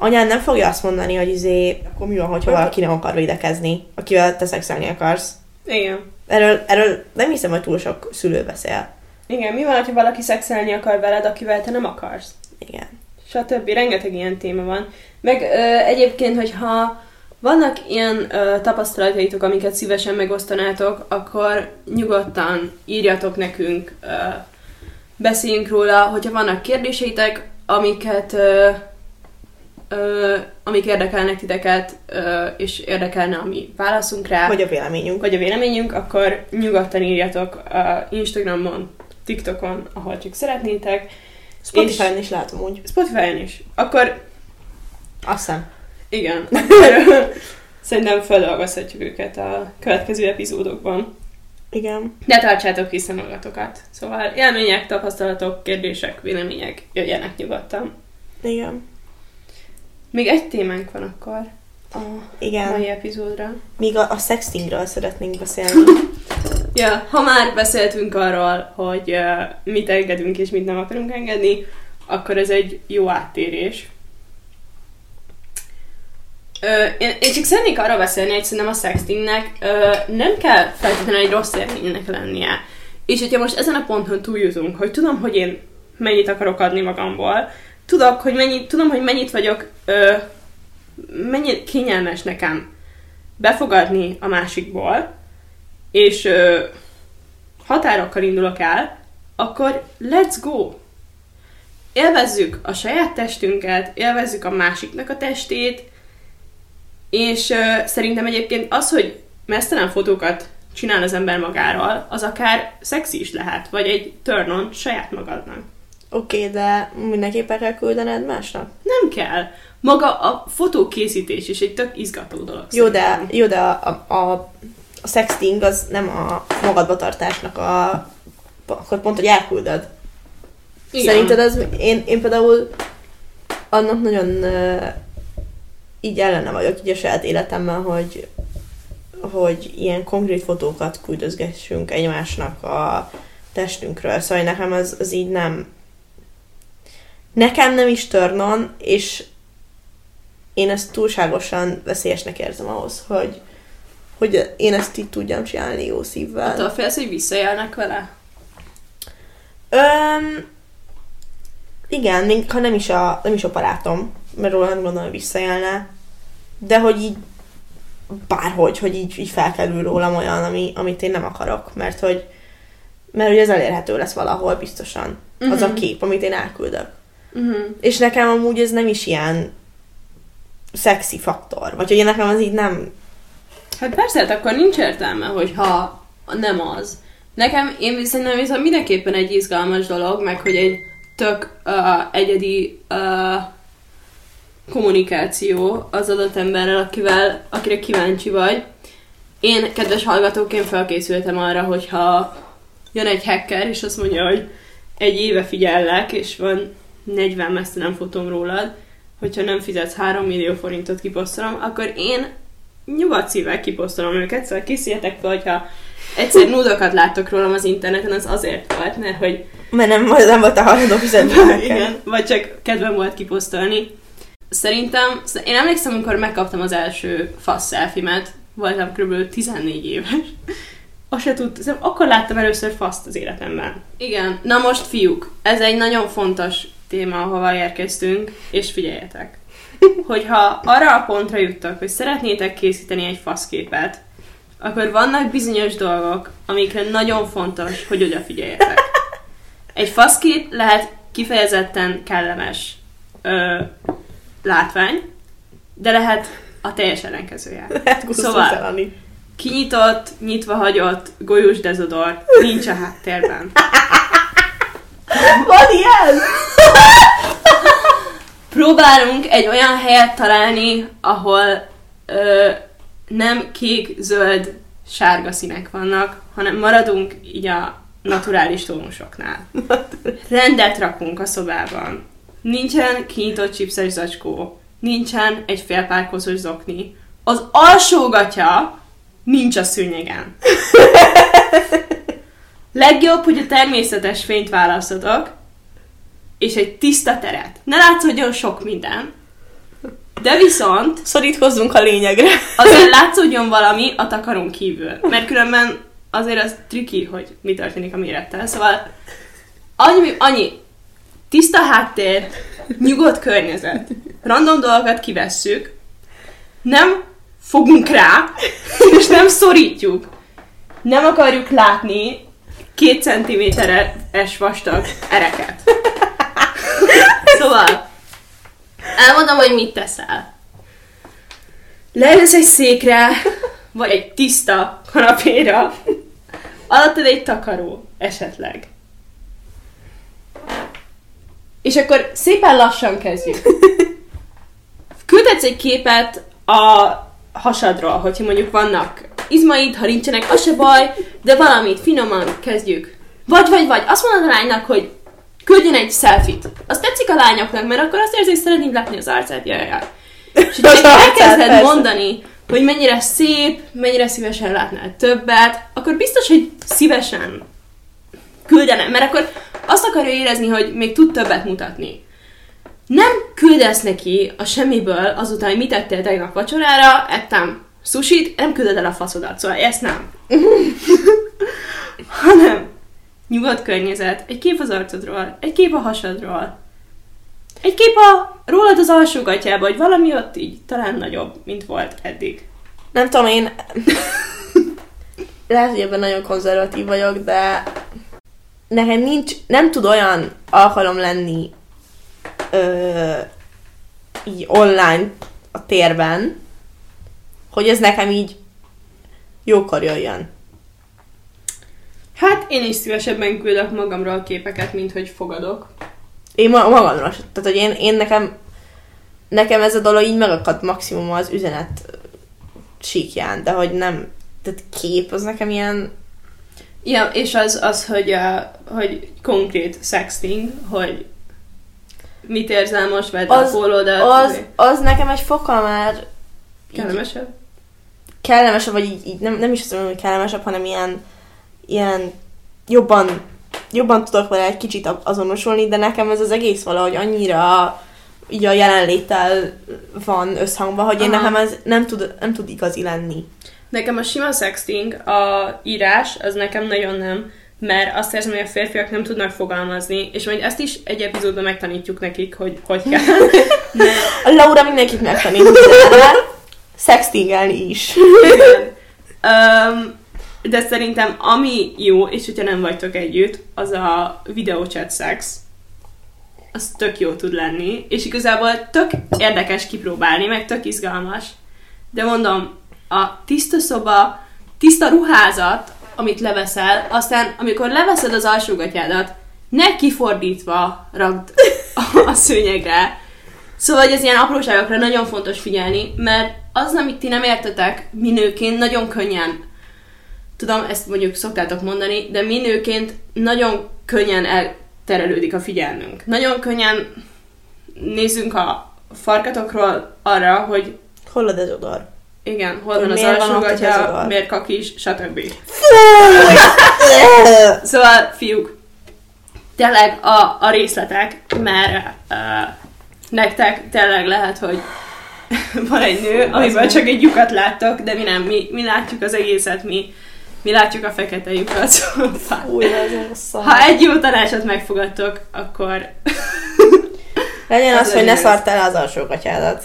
Anyám nem fogja azt mondani, hogy izé, akkor mi van, hogyha valaki nem akar védekezni, akivel te szexelni akarsz. Igen. Erről, erről nem hiszem, hogy túl sok szülő beszél. Igen, mi van, ha valaki szexelni akar veled, akivel te nem akarsz? Igen. És a többi, rengeteg ilyen téma van. Meg ö, egyébként, hogyha vannak ilyen ö, tapasztalataitok, amiket szívesen megosztanátok, akkor nyugodtan írjatok nekünk, ö, beszéljünk róla, hogyha vannak kérdéseitek, amiket... Ö, Ö, amik érdekelnek titeket, ö, és érdekelne a mi válaszunk rá, vagy a véleményünk, vagy a véleményünk, akkor nyugodtan írjatok a Instagramon, TikTokon, ahol csak szeretnétek. Spotify-on is látom úgy. Spotify-on is. Akkor... Aztán. Igen. Szerintem feldolgozhatjuk őket a következő epizódokban. Igen. De tartsátok vissza magatokat. Szóval élmények, tapasztalatok, kérdések, vélemények jöjjenek nyugodtan. Igen. Még egy témánk van akkor a Igen. mai epizódra. Még a, a sextingről szeretnénk beszélni. Ja, ha már beszéltünk arról, hogy uh, mit engedünk és mit nem akarunk engedni, akkor ez egy jó áttérés. Uh, én, én csak szeretnék arra beszélni, hogy szerintem a sextingnek uh, nem kell feltétlenül egy rossz élménynek lennie. És hogyha most ezen a ponton túljutunk, hogy tudom, hogy én mennyit akarok adni magamból, Tudok, hogy mennyit, tudom, hogy mennyit vagyok, ö, mennyit kényelmes nekem befogadni a másikból, és ö, határokkal indulok el, akkor let's go! Élvezzük a saját testünket, élvezzük a másiknak a testét, és ö, szerintem egyébként az, hogy meztelen fotókat csinál az ember magáról, az akár szexi is lehet, vagy egy turn on saját magadnak. Oké, okay, de mindenképpen kell küldened másnak? Nem kell. Maga a fotókészítés is egy tök izgató dolog. Jó, de, jó, de a, a, a, a sexting az nem a magadbatartásnak a... Akkor pont, hogy elküldöd. Igen. Szerinted az... Én, én például annak nagyon így ellene vagyok, így a saját életemben, hogy, hogy ilyen konkrét fotókat küldözgessünk egymásnak a testünkről. Szóval nekem az, az így nem... Nekem nem is turn on, és én ezt túlságosan veszélyesnek érzem ahhoz, hogy, hogy én ezt így tudjam csinálni jó szívvel. Attól félsz, hogy visszajelnek vele? Öm, igen, még ha nem is a, nem is a barátom, mert róla nem gondolom, hogy visszajelne, de hogy így bárhogy, hogy így, így felkerül rólam olyan, ami, amit én nem akarok, mert hogy, mert hogy ez elérhető lesz valahol biztosan. Uh-huh. Az a kép, amit én elküldök. Uh-huh. És nekem amúgy ez nem is ilyen szexi faktor. Vagy hogy nekem az így nem... Hát persze, hát akkor nincs értelme, hogyha nem az. Nekem, én szerintem viszont mindenképpen egy izgalmas dolog, meg hogy egy tök uh, egyedi uh, kommunikáció az adott emberrel, akivel, akire kíváncsi vagy. Én, kedves hallgatók, én felkészültem arra, hogyha jön egy hacker, és azt mondja, hogy egy éve figyellek, és van negyven mesztelen fotóm rólad, hogyha nem fizetsz három millió forintot kiposztolom, akkor én nyugodt szívvel kiposztolom őket, szóval készüljetek fel, hogyha egyszer nudokat láttok rólam az interneten, az azért volt, mert hogy... Mert nem, nem volt a hajlandó fizetben. Igen, vagy csak kedvem volt kiposztolni. Szerintem, én emlékszem, amikor megkaptam az első fasz selfie-met, voltam kb. tizennégy éves. Azt se tudtam, akkor láttam először faszt az életemben. Igen. Na most, fiúk, ez egy nagyon fontos téma, ahova érkeztünk, és figyeljetek, hogyha arra a pontra juttok, hogy szeretnétek készíteni egy faszképet, akkor vannak bizonyos dolgok, amikre nagyon fontos, hogy odafigyeljetek. Egy faszkép lehet kifejezetten kellemes ö, látvány, de lehet a teljes ellenkezője. Lehet gusztustalanni. Kinyitott, nyitva hagyott, golyós dezodor, nincs a háttérben. Van ilyen? Próbálunk egy olyan helyet találni, ahol ö, nem kék, zöld, sárga színek vannak, hanem maradunk így a naturális tónusoknál. Rendet rakunk a szobában. Nincsen kinyitott csipszes zacskó. Nincsen egy félpárkoszos zokni. Az alsógatya nincs a szűnyegen. Legjobb, hogy a természetes fényt választotok, és egy tiszta teret. Ne látszódjon sok minden. De viszont... szorítkozzunk a lényegre. Azért látszódjon valami a takarón kívül. Mert különben azért az triki, hogy mi történik a mérettel. Szóval annyi, annyi tiszta háttér, nyugodt környezet. Random dolgokat kivesszük, nem fogunk rá, és nem szorítjuk. Nem akarjuk látni két centiméteres vastag ereket. Szóval, elmondom, hogy mit teszel. Leülsz egy székre, vagy egy tiszta kanapéra, alattad egy takaró, esetleg. És akkor szépen lassan kezdjük. Küldhetsz egy képet a hasadról, hogyha mondjuk vannak izmaid, ha nincsenek, az se baj, de valamit finoman kezdjük. Vagy, vagy, vagy, azt mondod a lánynak, hogy küldjön egy selfie-t. Azt tetszik a lányoknak, mert akkor azt érzi, hogy szeretnénk látni az arcát, jaj, jaj. És hogyha elkezded mondani, hogy mennyire szép, mennyire szívesen látnál többet, akkor biztos, hogy szívesen küldenem, mert akkor azt akarja érezni, hogy még tud többet mutatni. Nem küldesz neki a semmiből azután, hogy mit ettél tegnap vacsorára, ettem sushit, nem küldöd el a faszodat, szóval ezt nem. Hanem nyugodt környezet, egy kép az arcodról, egy kép a hasadról, egy kép a rólad az alsógatyába, hogy valami ott így talán nagyobb, mint volt eddig. Nem tudom, én... lehet, hogy ebben nagyon konzervatív vagyok, de nekem nincs, nem tud olyan alkalom lenni ö, így online a térben, hogy ez nekem így jókor jöjjön. Hát én is szívesebben küldök magamról a képeket, mint hogy fogadok. Én magamról. Tehát, hogy én, én nekem, nekem ez a dolog így megakad maximum az üzenet síkján, de hogy nem, tehát kép az nekem ilyen... Ja, és az, az hogy, uh, hogy konkrét sexting, hogy mit érzel most, vedd a pólódat. Az, az nekem egy fokkal már... Kellemesebb? Kellemesebb, vagy így, így nem, nem is azt mondom, hogy kellemesebb, hanem ilyen, ilyen jobban, jobban tudok vele egy kicsit azonosulni, de nekem ez az egész valahogy annyira így a jelenléttel van összhangban, hogy én nekem ez nem tud, nem tud igazi lenni. Nekem a sima sexting, a írás, az nekem nagyon nem, mert azt érzem, hogy a férfiak nem tudnak fogalmazni, és majd ezt is egy epizódban megtanítjuk nekik, hogy hogy kell. De... a Laura mindenkit megtanít, sextingelni is. um, de szerintem ami jó, és hogyha nem vagytok együtt, az a videóchat szex. Az tök jó tud lenni, és igazából tök érdekes kipróbálni, meg tök izgalmas. De mondom, a tiszta szoba, tiszta ruházat, amit leveszel, aztán amikor leveszed az alsógatyádat, ne kifordítva rakd a szőnyegre. Szóval ez ilyen apróságokra nagyon fontos figyelni, mert az, amit ti nem értetek, mi nőként nagyon könnyen, tudom, ezt mondjuk szoktátok mondani, de mi nőként nagyon könnyen elterelődik a figyelmünk. Nagyon könnyen nézzünk a farkatokról arra, hogy hol az odar. Igen, hol van az alsógatya, miért kakis, stb. Szóval, fiúk, tényleg a, a részletek, mert uh, nektek tényleg lehet, hogy van egy nő, amiben csak egy lyukat láttok, de mi nem, mi, mi látjuk az egészet, mi, mi látjuk a fekete lyukat. Ha egy jó tanácsot megfogadtok, akkor... legyen az, az hogy ne szart el az alsógatyádat.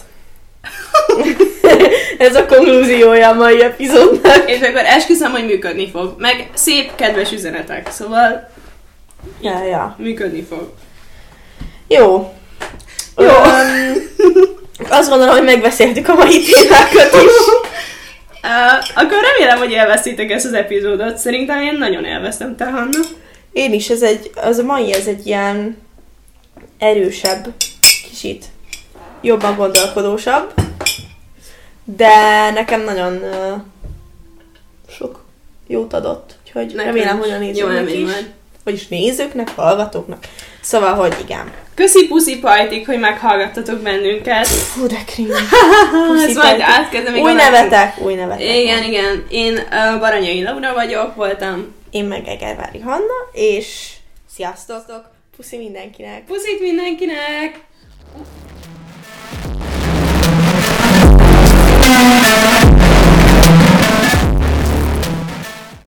Ez a konklúziója a mai epizódnak. És akkor esküszöm, hogy működni fog. Meg szép, kedves üzenetek. Szóval ja, ja. Működni fog. Jó. Jó. Um, azt gondolom, hogy megbeszéltük a mai témákat is. uh, akkor remélem, hogy elveszítek ezt az epizódot. Szerintem én nagyon elvesztem, te Hanna. Én is. Ez egy, az a mai, ez egy ilyen erősebb, kicsit jobban gondolkodósabb de nekem nagyon uh, sok jót adott, úgyhogy nekem remélem, hogy a nézőknek is, vagyis nézőknek, hallgatóknak. Szóval, hogy igen. Köszi puszi pajtik, hogy meghallgattatok bennünket. Fú, de cringe. Puszi pajtik. Új nevetek, új nevetek. Igen, van. Igen. Én uh, Baranyai Laura vagyok, voltam. Én meg Egervári Hanna, és sziasztok! Puszi mindenkinek! Puszit mindenkinek!